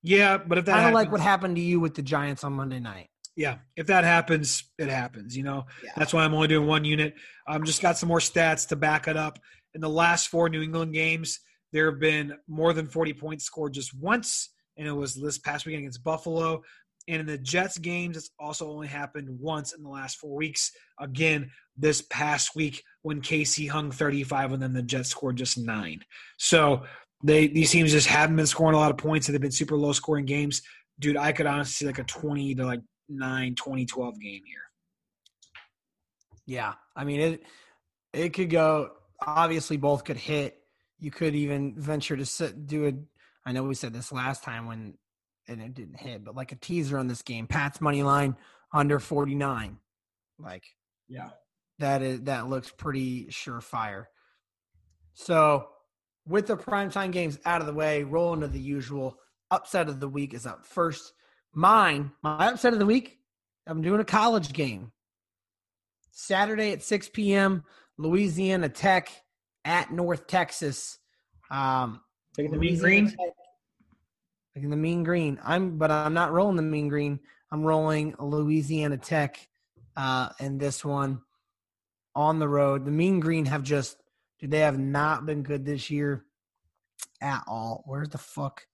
Yeah, but if that happens, like what happened to you with the Giants on Monday night. Yeah, if that happens, it happens, you know. Yeah. That's why I'm only doing 1 unit. Just got some more stats to back it up. In the last 4 New England games, there have been more than 40 points scored just once, and it was this past weekend against Buffalo. And in the Jets games, it's also only happened once in the last 4 weeks. Again, this past week when KC hung 35 and then the Jets scored just 9. So these teams just haven't been scoring a lot of points, and they've been super low-scoring games. Dude, I could honestly see like a 20 to like 9, 20, 12 game here. Yeah, I mean, it could go – obviously both could hit. You could even venture to do a – I know we said this last time and it didn't hit, but like a teaser on this game. Pat's money line under 49. Like, yeah, that looks pretty surefire. So with the primetime games out of the way, roll into the usual. Upset of the week is up first. My upset of the week, I'm doing a college game. Saturday at 6 p.m., Louisiana Tech at North Texas. Taking the mean green? Taking the mean green. But I'm not rolling the mean green. I'm rolling Louisiana Tech and this one on the road. The mean green have not been good this year at all. Where the fuck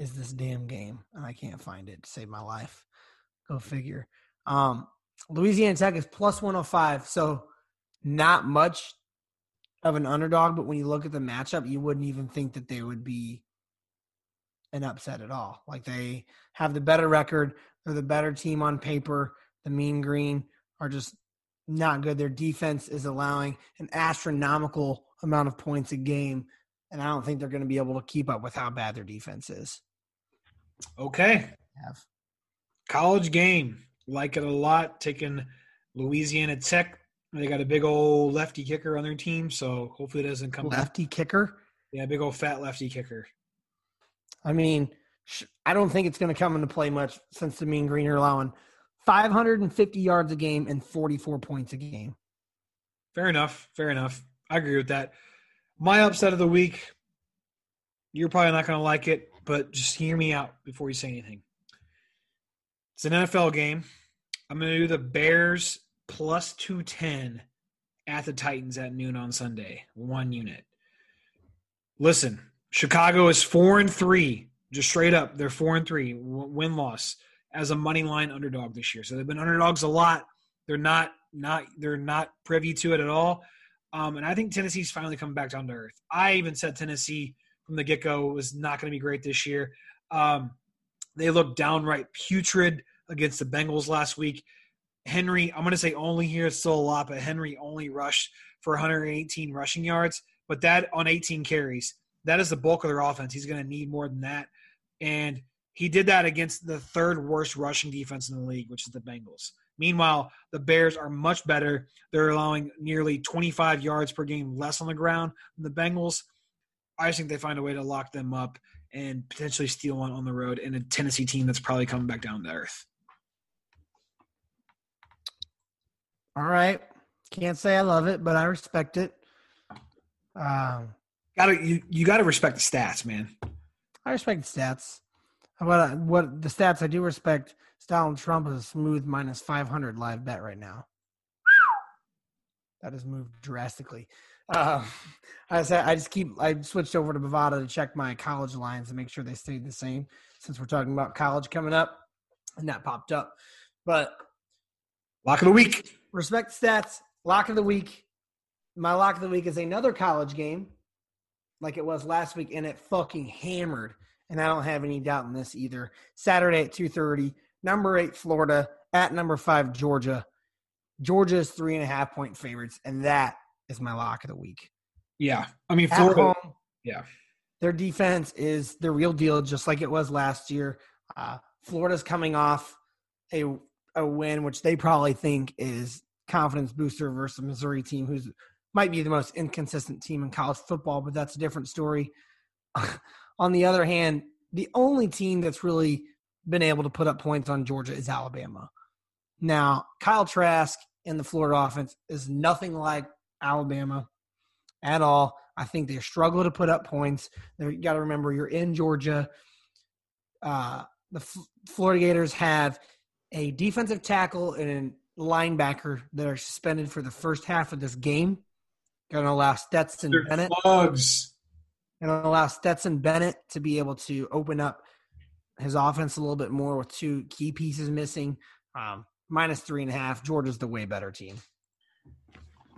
is this damn game? And I can't find it to save my life. Go figure. Louisiana Tech is plus 105, so not much of an underdog, but when you look at the matchup, you wouldn't even think that they would be an upset at all. Like, they have the better record. They're the better team on paper. The mean green are just not good. Their defense is allowing an astronomical amount of points a game, and I don't think they're going to be able to keep up with how bad their defense is. Okay. College game. Like it a lot. Taking Louisiana Tech. They got a big old lefty kicker on their team, so hopefully it doesn't come back. Lefty kicker? Yeah, big old fat lefty kicker. I mean, I don't think it's going to come into play much since the mean green are allowing 550 yards a game and 44 points a game. Fair enough. I agree with that. My upset of the week, you're probably not going to like it, but just hear me out before you say anything. It's an NFL game. I'm going to do the Bears plus 210 at the Titans at noon on Sunday, 1 unit. Listen, Chicago is 4-3, just straight up. They're 4-3, win-loss, as a money line underdog this year. So they've been underdogs a lot. They're not privy to it at all. And I think Tennessee's finally coming back down to earth. I even said Tennessee from the get-go was not going to be great this year. They looked downright putrid against the Bengals last week. Henry, I'm going to say only here, it's still a lot, but Henry only rushed for 118 rushing yards, but that on 18 carries. That is the bulk of their offense. He's going to need more than that. And he did that against the third worst rushing defense in the league, which is the Bengals. Meanwhile, the Bears are much better. They're allowing nearly 25 yards per game less on the ground than the Bengals. I just think they find a way to lock them up and potentially steal one on the road in a Tennessee team that's probably coming back down to earth. All right. Can't say I love it, but I respect it. You got to respect the stats, man. I respect the stats. What the stats I do respect, Donald Trump is a smooth minus 500 live bet right now. That has moved drastically. I switched over to Bovada to check my college lines and make sure they stayed the same since we're talking about college coming up, and that popped up. But lock of the week. Respect stats. Lock of the week. My lock of the week is another college game like it was last week, and it fucking hammered. And I don't have any doubt in this either. Saturday at 2:30, number 8 Florida at number 5 Georgia. Georgia is 3.5-point favorites, and that is my lock of the week. Yeah. I mean, Florida. At home, yeah. Their defense is the real deal, just like it was last year. Florida's coming off a win, which they probably think is confidence booster versus the Missouri team, who's might be the most inconsistent team in college football, but that's a different story. On the other hand, the only team that's really been able to put up points on Georgia is Alabama. Now, Kyle Trask in the Florida offense is nothing like Alabama at all. I think they struggle to put up points. You got to remember, you're in Georgia. The Florida Gators have a defensive tackle and a linebacker that are suspended for the first half of this game. Going to allow Stetson Bennett. And allow Stetson Bennett to be able to open up his offense a little bit more with two key pieces missing. Minus 3.5. Georgia's the way better team.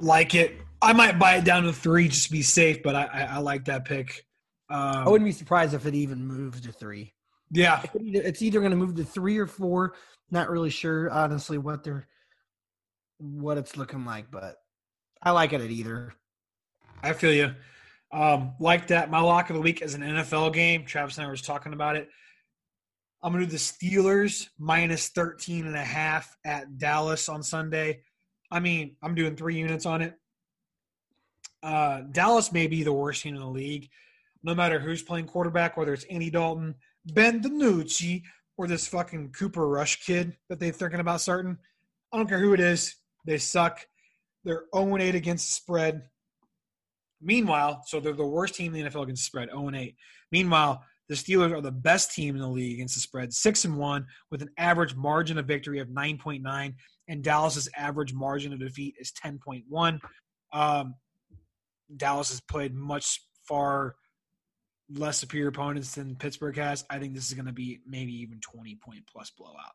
Like it. I might buy it down to 3 just to be safe, but I like that pick. I wouldn't be surprised if it even moved to 3. Yeah. It's either going to move to 3 or 4. Not really sure, honestly, what it's looking like, but I like it at either. I feel you. Like that, my lock of the week is an NFL game. Travis and I were talking about it. I'm going to do the Steelers minus 13.5 at Dallas on Sunday. I mean, I'm doing 3 units on it. Dallas may be the worst team in the league, no matter who's playing quarterback, whether it's Andy Dalton, Ben DiNucci, or this fucking Cooper Rush kid that they're thinking about starting. I don't care who it is. They suck. They're 0-8 against the spread. Meanwhile, so they're the worst team in the NFL against the spread, 0-8. Meanwhile, the Steelers are the best team in the league against the spread, 6-1, with an average margin of victory of 9.9, and Dallas's average margin of defeat is 10.1. Dallas has played much far less superior opponents than Pittsburgh has. I think this is going to be maybe even 20-point-plus blowout.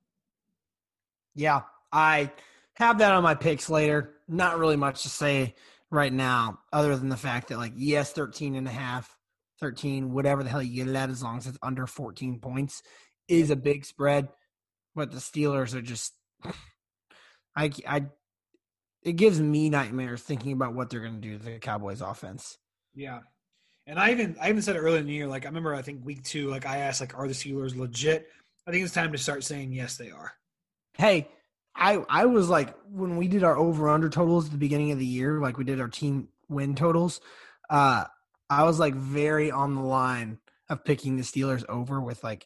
Yeah, I have that on my picks later. Not really much to say right now other than the fact that, like, yes, 13.5. 13, whatever the hell you get it at, as long as it's under 14 points, is a big spread. But the Steelers are just – it gives me nightmares thinking about what they're going to do to the Cowboys offense. Yeah. And I even said it earlier in the year. Like, I remember, I think, week 2, like, I asked, like, are the Steelers legit? I think it's time to start saying, yes, they are. Hey, I was like – when we did our over-under totals at the beginning of the year, like we did our team win totals, I was, like, very on the line of picking the Steelers over with, like,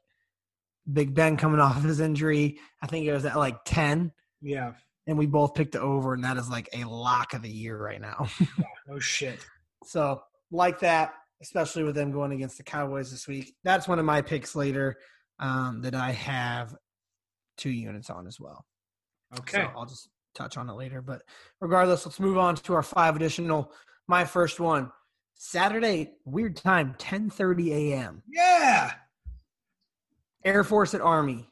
Big Ben coming off his injury. I think it was at, like, 10. Yeah. And we both picked the over, and that is, like, a lock of the year right now. Yeah, no shit. So, like that, especially with them going against the Cowboys this week, that's one of my picks later that I have 2 units on as well. Okay. So I'll just touch on it later. But regardless, let's move on to our 5 additional. My first one. Saturday, weird time, 10:30 a.m. Yeah. Air Force at Army.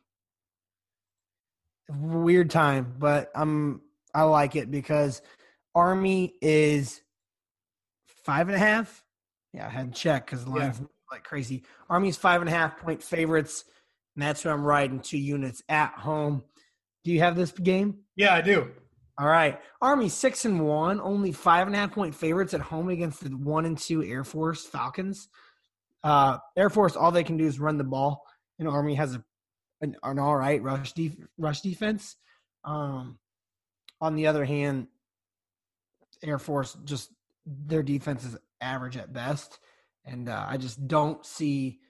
Weird time, but I like it because Army is 5.5. Yeah, I had to check because the line's like crazy. Army's 5.5-point favorites, and that's who I'm riding 2 units at home. Do you have this game? Yeah, I do. All right. Army 6-1, only 5.5-point favorites at home against the 1-2 Air Force Falcons. Air Force, all they can do is run the ball, and Army has an all right rush defense. On the other hand, Air Force, just their defense is average at best, and I just don't see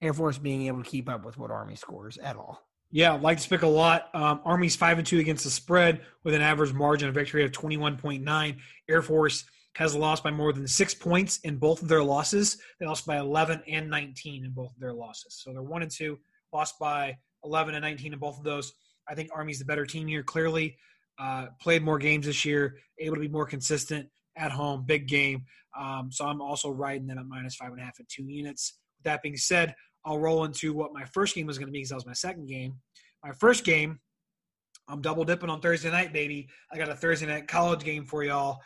Air Force being able to keep up with what Army scores at all. Yeah, like this pick a lot. Army's 5-2 against the spread with an average margin of victory of 21.9. Air Force has lost by more than 6 points in both of their losses. They lost by 11 and 19 in both of their losses. So they're 1-2, lost by 11 and 19 in both of those. I think Army's the better team here, clearly. played more games this year, able to be more consistent at home, big game. So I'm also riding them at -5.5 at 2 units. With that being said, I'll roll into what my first game was going to be because that was my second game. My first game, I'm double dipping on Thursday night, baby. I got a Thursday night college game for y'all.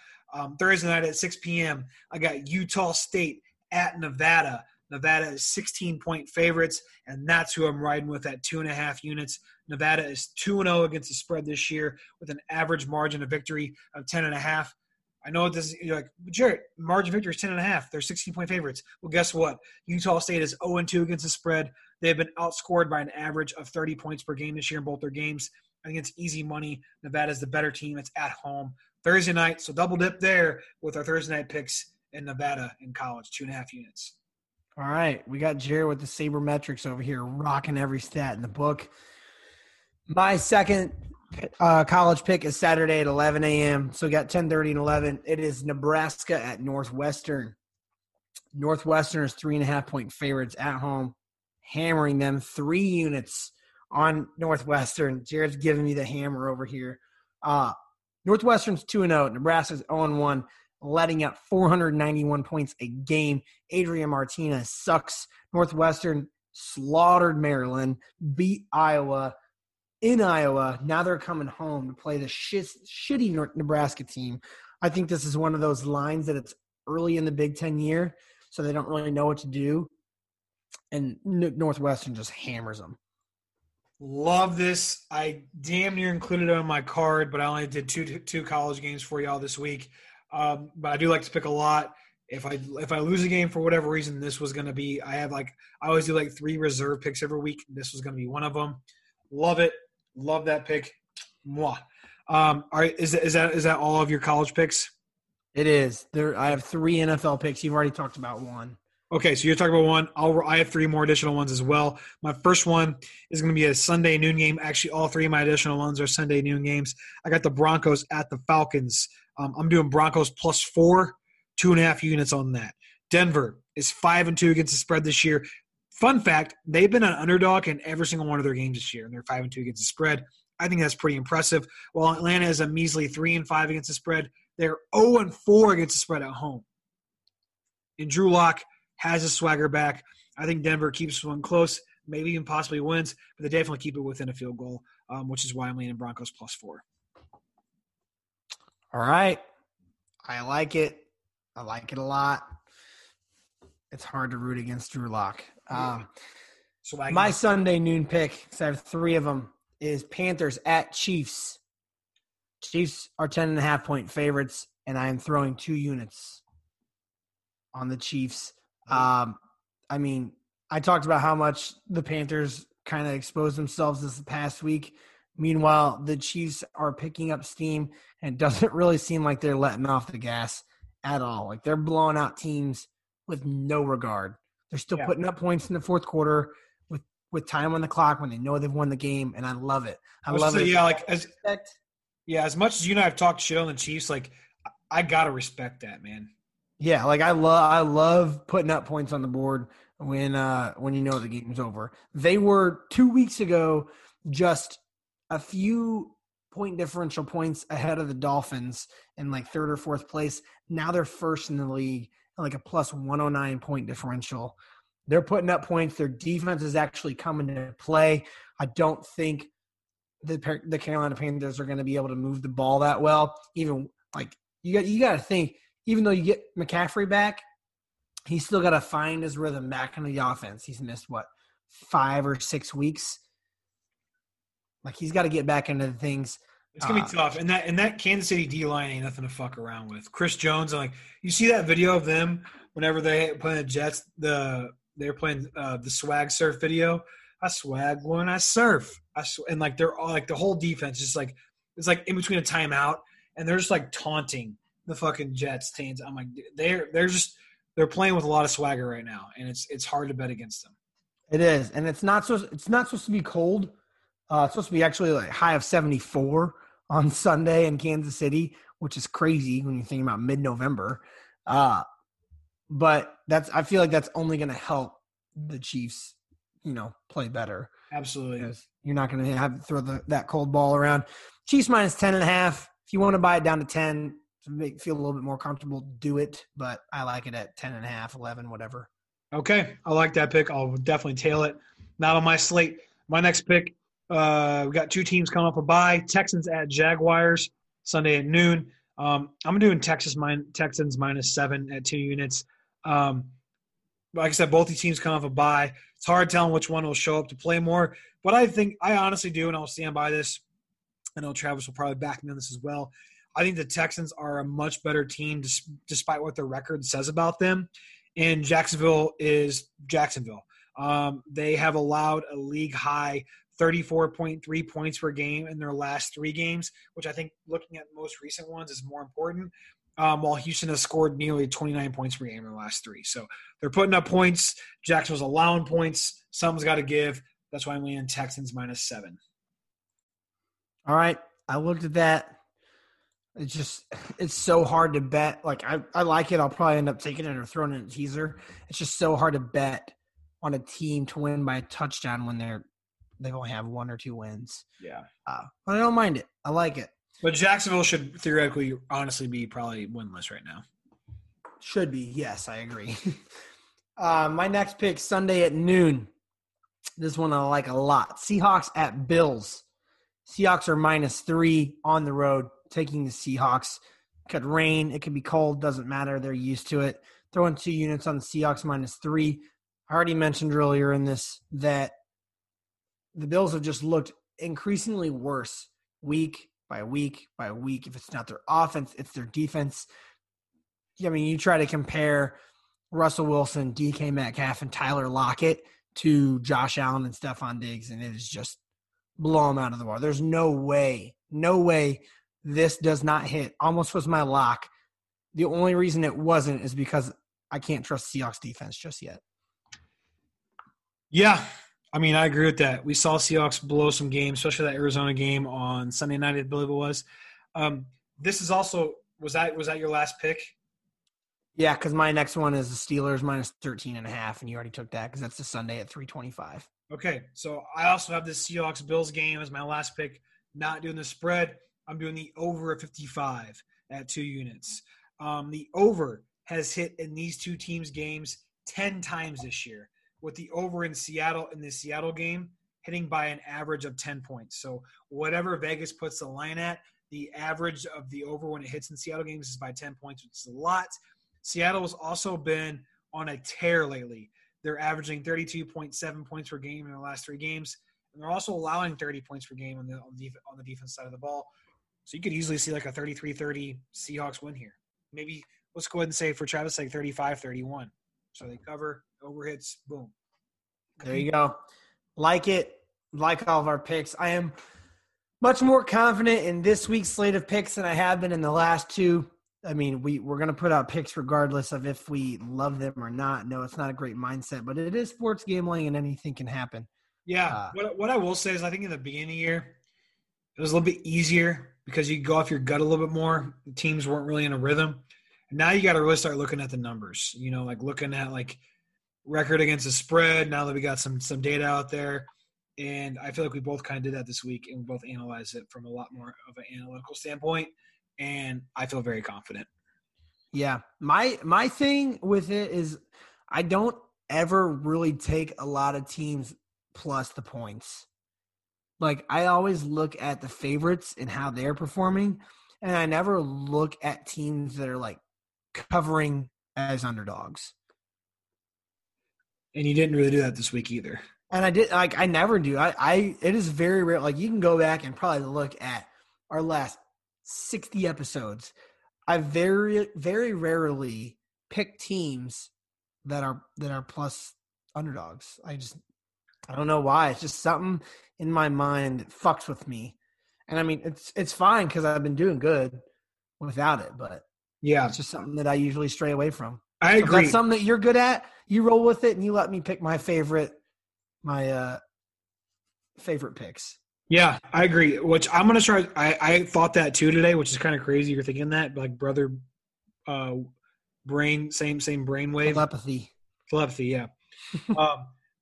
Thursday night at 6 p.m., I got Utah State at Nevada. Nevada is 16-point favorites, and that's who I'm riding with at 2.5 units. Nevada is 2-0 against the spread this year with an average margin of victory of 10.5. I know this, you're like, Jarrett, margin of victory is 10.5. They're 16-point favorites. Well, guess what? Utah State is 0-2 against the spread. They've been outscored by an average of 30 points per game this year in both their games. I think it's easy money. Nevada's the better team. It's at home Thursday night. So double dip there with our Thursday night picks in Nevada in college, 2.5 units. All right. We got Jared with the sabermetrics over here, rocking every stat in the book. My second college pick is Saturday at 11 a.m. So we got 10:30 and 11. It is Nebraska at Northwestern. Northwestern is 3.5-point favorites at home, hammering them 3 units on Northwestern. Jared's giving me the hammer over here. Northwestern's 2-0. Nebraska's 0-1, letting up 491 points a game. Adrian Martinez sucks. Northwestern slaughtered Maryland, beat Iowa in Iowa. Now they're coming home to play the shitty Nebraska team. I think this is one of those lines that it's early in the Big Ten year, so they don't really know what to do. And Northwestern just hammers them. Love this. I damn near included it on my card, but I only did two college games for y'all this week. But I do like to pick a lot. If I lose a game for whatever reason, this was going to be – I always do 3 reserve picks every week. This was going to be one of them. Love it. Love that pick. Mwah. All right, is that all of your college picks? It is. I have 3 NFL picks. You've already talked about one. Okay, so you're talking about one. I have 3 more additional ones as well. My first one is going to be a Sunday noon game. Actually, all 3 of my additional ones are Sunday noon games. I got the Broncos at the Falcons. I'm doing Broncos +4, 2.5 units on that. Denver is 5-2 against the spread this year. Fun fact, they've been an underdog in every single one of their games this year, and they're 5-2 against the spread. I think that's pretty impressive. While Atlanta is a measly 3-5 against the spread, they're 0-4 against the spread at home. And Drew Lock has his swagger back. I think Denver keeps one close, maybe even possibly wins, but they definitely keep it within a field goal, which is why I'm leaning Broncos +4. All right. I like it. I like it a lot. It's hard to root against Drew Lock. My Sunday noon pick, because I have 3 of them, is Panthers at Chiefs. Chiefs are 10.5-point favorites, and I am throwing 2 units on the Chiefs. I talked about how much the Panthers kind of exposed themselves this past week. Meanwhile, the Chiefs are picking up steam, and it doesn't really seem like they're letting off the gas at all. Like, they're blowing out teams with no regard. They're still putting up points in the fourth quarter with time on the clock when they know they've won the game, and I love it. I love it. Yeah, as much as you and I have talked shit on the Chiefs, I got to respect that, man. Yeah, I love putting up points on the board when you know the game's over. They were 2 weeks ago just a few point differential points ahead of the Dolphins in 3rd or 4th place. Now they're first in the league, a +109 point differential. They're putting up points. Their defense is actually coming to play. I don't think the Carolina Panthers are going to be able to move the ball that well. Even you got to think. Even though you get McCaffrey back, he's still got to find his rhythm back into the offense. He's missed, 5 or 6 weeks? He's got to get back into the things. It's going to be tough. And that Kansas City D-line ain't nothing to fuck around with. Chris Jones, you see that video of them whenever they play the Jets, they're playing the swag surf video. I swag when I surf. They're all, the whole defense just it's in between a timeout, and they're just taunting the fucking Jets teams. I'm like, they're playing with a lot of swagger right now, and it's hard to bet against them. It is, and it's not supposed to be cold. It's supposed to be actually high of 74 on Sunday in Kansas City, which is crazy when you're thinking about mid-November. But I feel that's only going to help the Chiefs play better. Absolutely. Because you're not going to throw that cold ball around. Chiefs minus 10.5. If you want to buy it down to 10 to feel a little bit more comfortable, do it. But I like it at 10.5, 11, whatever. Okay. I like that pick. I'll definitely tail it. Not on my slate. My next pick, we got two teams coming up a bye. Texans at Jaguars Sunday at noon. I'm doing Texans minus 7 at 2 units. Like I said, both these teams come off a bye. It's hard telling which one will show up to play more. But I think – I honestly do, and I'll stand by this. I know Travis will probably back me on this as well. I think the Texans are a much better team despite what their record says about them. And Jacksonville is Jacksonville. They have allowed a league-high 34.3 points per game in their last 3 games, which I think looking at the most recent ones is more important. While Houston has scored nearly 29 points per game in the last 3. So they're putting up points. Jacksonville's allowing points. Something's got to give. That's why I'm leaning Texans minus 7. All right. I looked at that. It's so hard to bet. Like, I like it. I'll probably end up taking it or throwing in a teaser. It's just so hard to bet on a team to win by a touchdown when they only have 1 or 2 wins. Yeah. But I don't mind it. I like it. But Jacksonville should theoretically, honestly, be probably winless right now. Should be, yes, I agree. My next pick, Sunday at noon. This one I like a lot. Seahawks at Bills. Seahawks are minus 3 on the road, taking the Seahawks. It could rain. It could be cold. Doesn't matter. They're used to it. Throwing 2 units on the Seahawks minus 3. I already mentioned earlier in this that the Bills have just looked increasingly worse week by week by week. If it's not their offense, it's their defense. I mean, you try to compare Russell Wilson, DK Metcalf, and Tyler Lockett to Josh Allen and Stephon Diggs, and it is just blow them out of the water. There's no way this does not hit. Almost was my lock. The only reason it wasn't is because I can't trust Seahawks defense just yet. Yeah. I mean, I agree with that. We saw Seahawks blow some games, especially that Arizona game on Sunday night, I believe it was. This is also – was that your last pick? Yeah, because my next one is the Steelers minus 13.5, and you already took that because that's the Sunday at 3:25. Okay, so I also have this Seahawks-Bills game as my last pick. Not doing the spread. I'm doing the over at 55 at 2 units. The over has hit in these two teams' games 10 times this year, with the over in the Seattle game hitting by an average of 10 points. So whatever Vegas puts the line at, the average of the over when it hits in Seattle games is by 10 points, which is a lot. Seattle has also been on a tear lately. They're averaging 32.7 points per game in the last 3 games, and they're also allowing 30 points per game on the defense side of the ball. So you could easily see like a 33-30 Seahawks win here. Maybe let's go ahead and say for Travis, like 35-31. So they cover, over hits, boom. There you go. Like it, like all of our picks. I am much more confident in this week's slate of picks than I have been in the last 2. I mean, we're going to put out picks regardless of if we love them or not. No, it's not a great mindset, but it is sports gambling and anything can happen. Yeah. What I will say is I think in the beginning of the year, it was a little bit easier because you go off your gut a little bit more. The teams weren't really in a rhythm. Now you got to really start looking at the numbers, like looking at like record against the spread now that we got some data out there. And I feel like we both kind of did that this week and we both analyzed it from a lot more of an analytical standpoint. And I feel very confident. Yeah. My thing with it is I don't ever really take a lot of teams plus the points. Like I always look at the favorites and how they're performing. And I never look at teams that are like, covering as underdogs. And you didn't really do that this week either. And I did, like, I never do. It is very rare. Like you can go back and probably look at our last 60 episodes. I very, very rarely pick teams that are plus underdogs. I don't know why. It's just something in my mind that fucks with me. And I mean, it's fine. Cause I've been doing good without it, but yeah, it's just something that I usually stray away from. I agree. If that's something that you're good at, you roll with it, and you let me pick my favorite picks. Yeah, I agree. Which I'm gonna try. I thought that too today, which is kind of crazy. You're thinking that, like brother, brain, same brainwave. Telepathy. Yeah.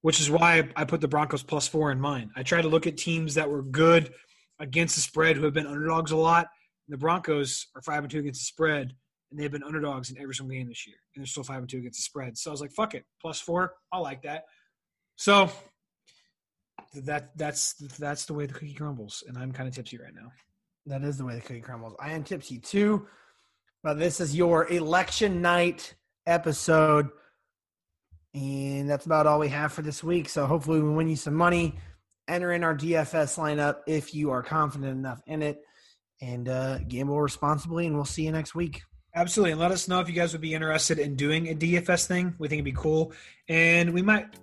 which is why I put the Broncos +4 in mine. I try to look at teams that were good against the spread who have been underdogs a lot. The Broncos are 5-2 against the spread, and they've been underdogs in every single game this year, and they're still 5-2 against the spread. So I was like, fuck it, +4. I like that. So that's the way the cookie crumbles, and I'm kind of tipsy right now. That is the way the cookie crumbles. I am tipsy too, but this is your election night episode, and that's about all we have for this week. So hopefully we win you some money. Enter in our DFS lineup if you are confident enough in it, and gamble responsibly, and we'll see you next week. Absolutely, and let us know if you guys would be interested in doing a DFS thing. We think it'd be cool, and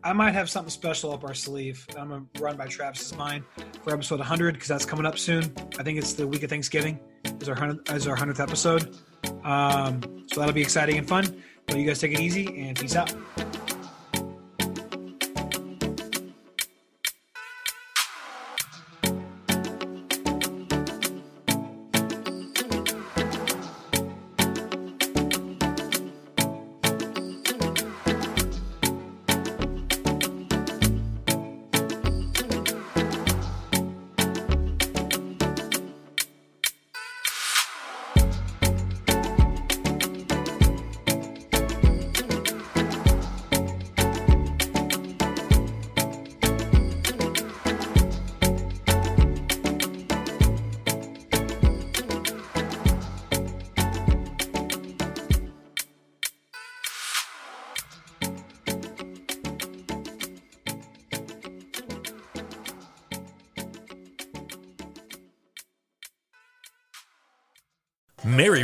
I might have something special up our sleeve. I'm going to run by Travis's mind for episode 100 because that's coming up soon. I think it's the week of Thanksgiving is our 100th episode. So that'll be exciting and fun. But you guys take it easy, and peace out. Mary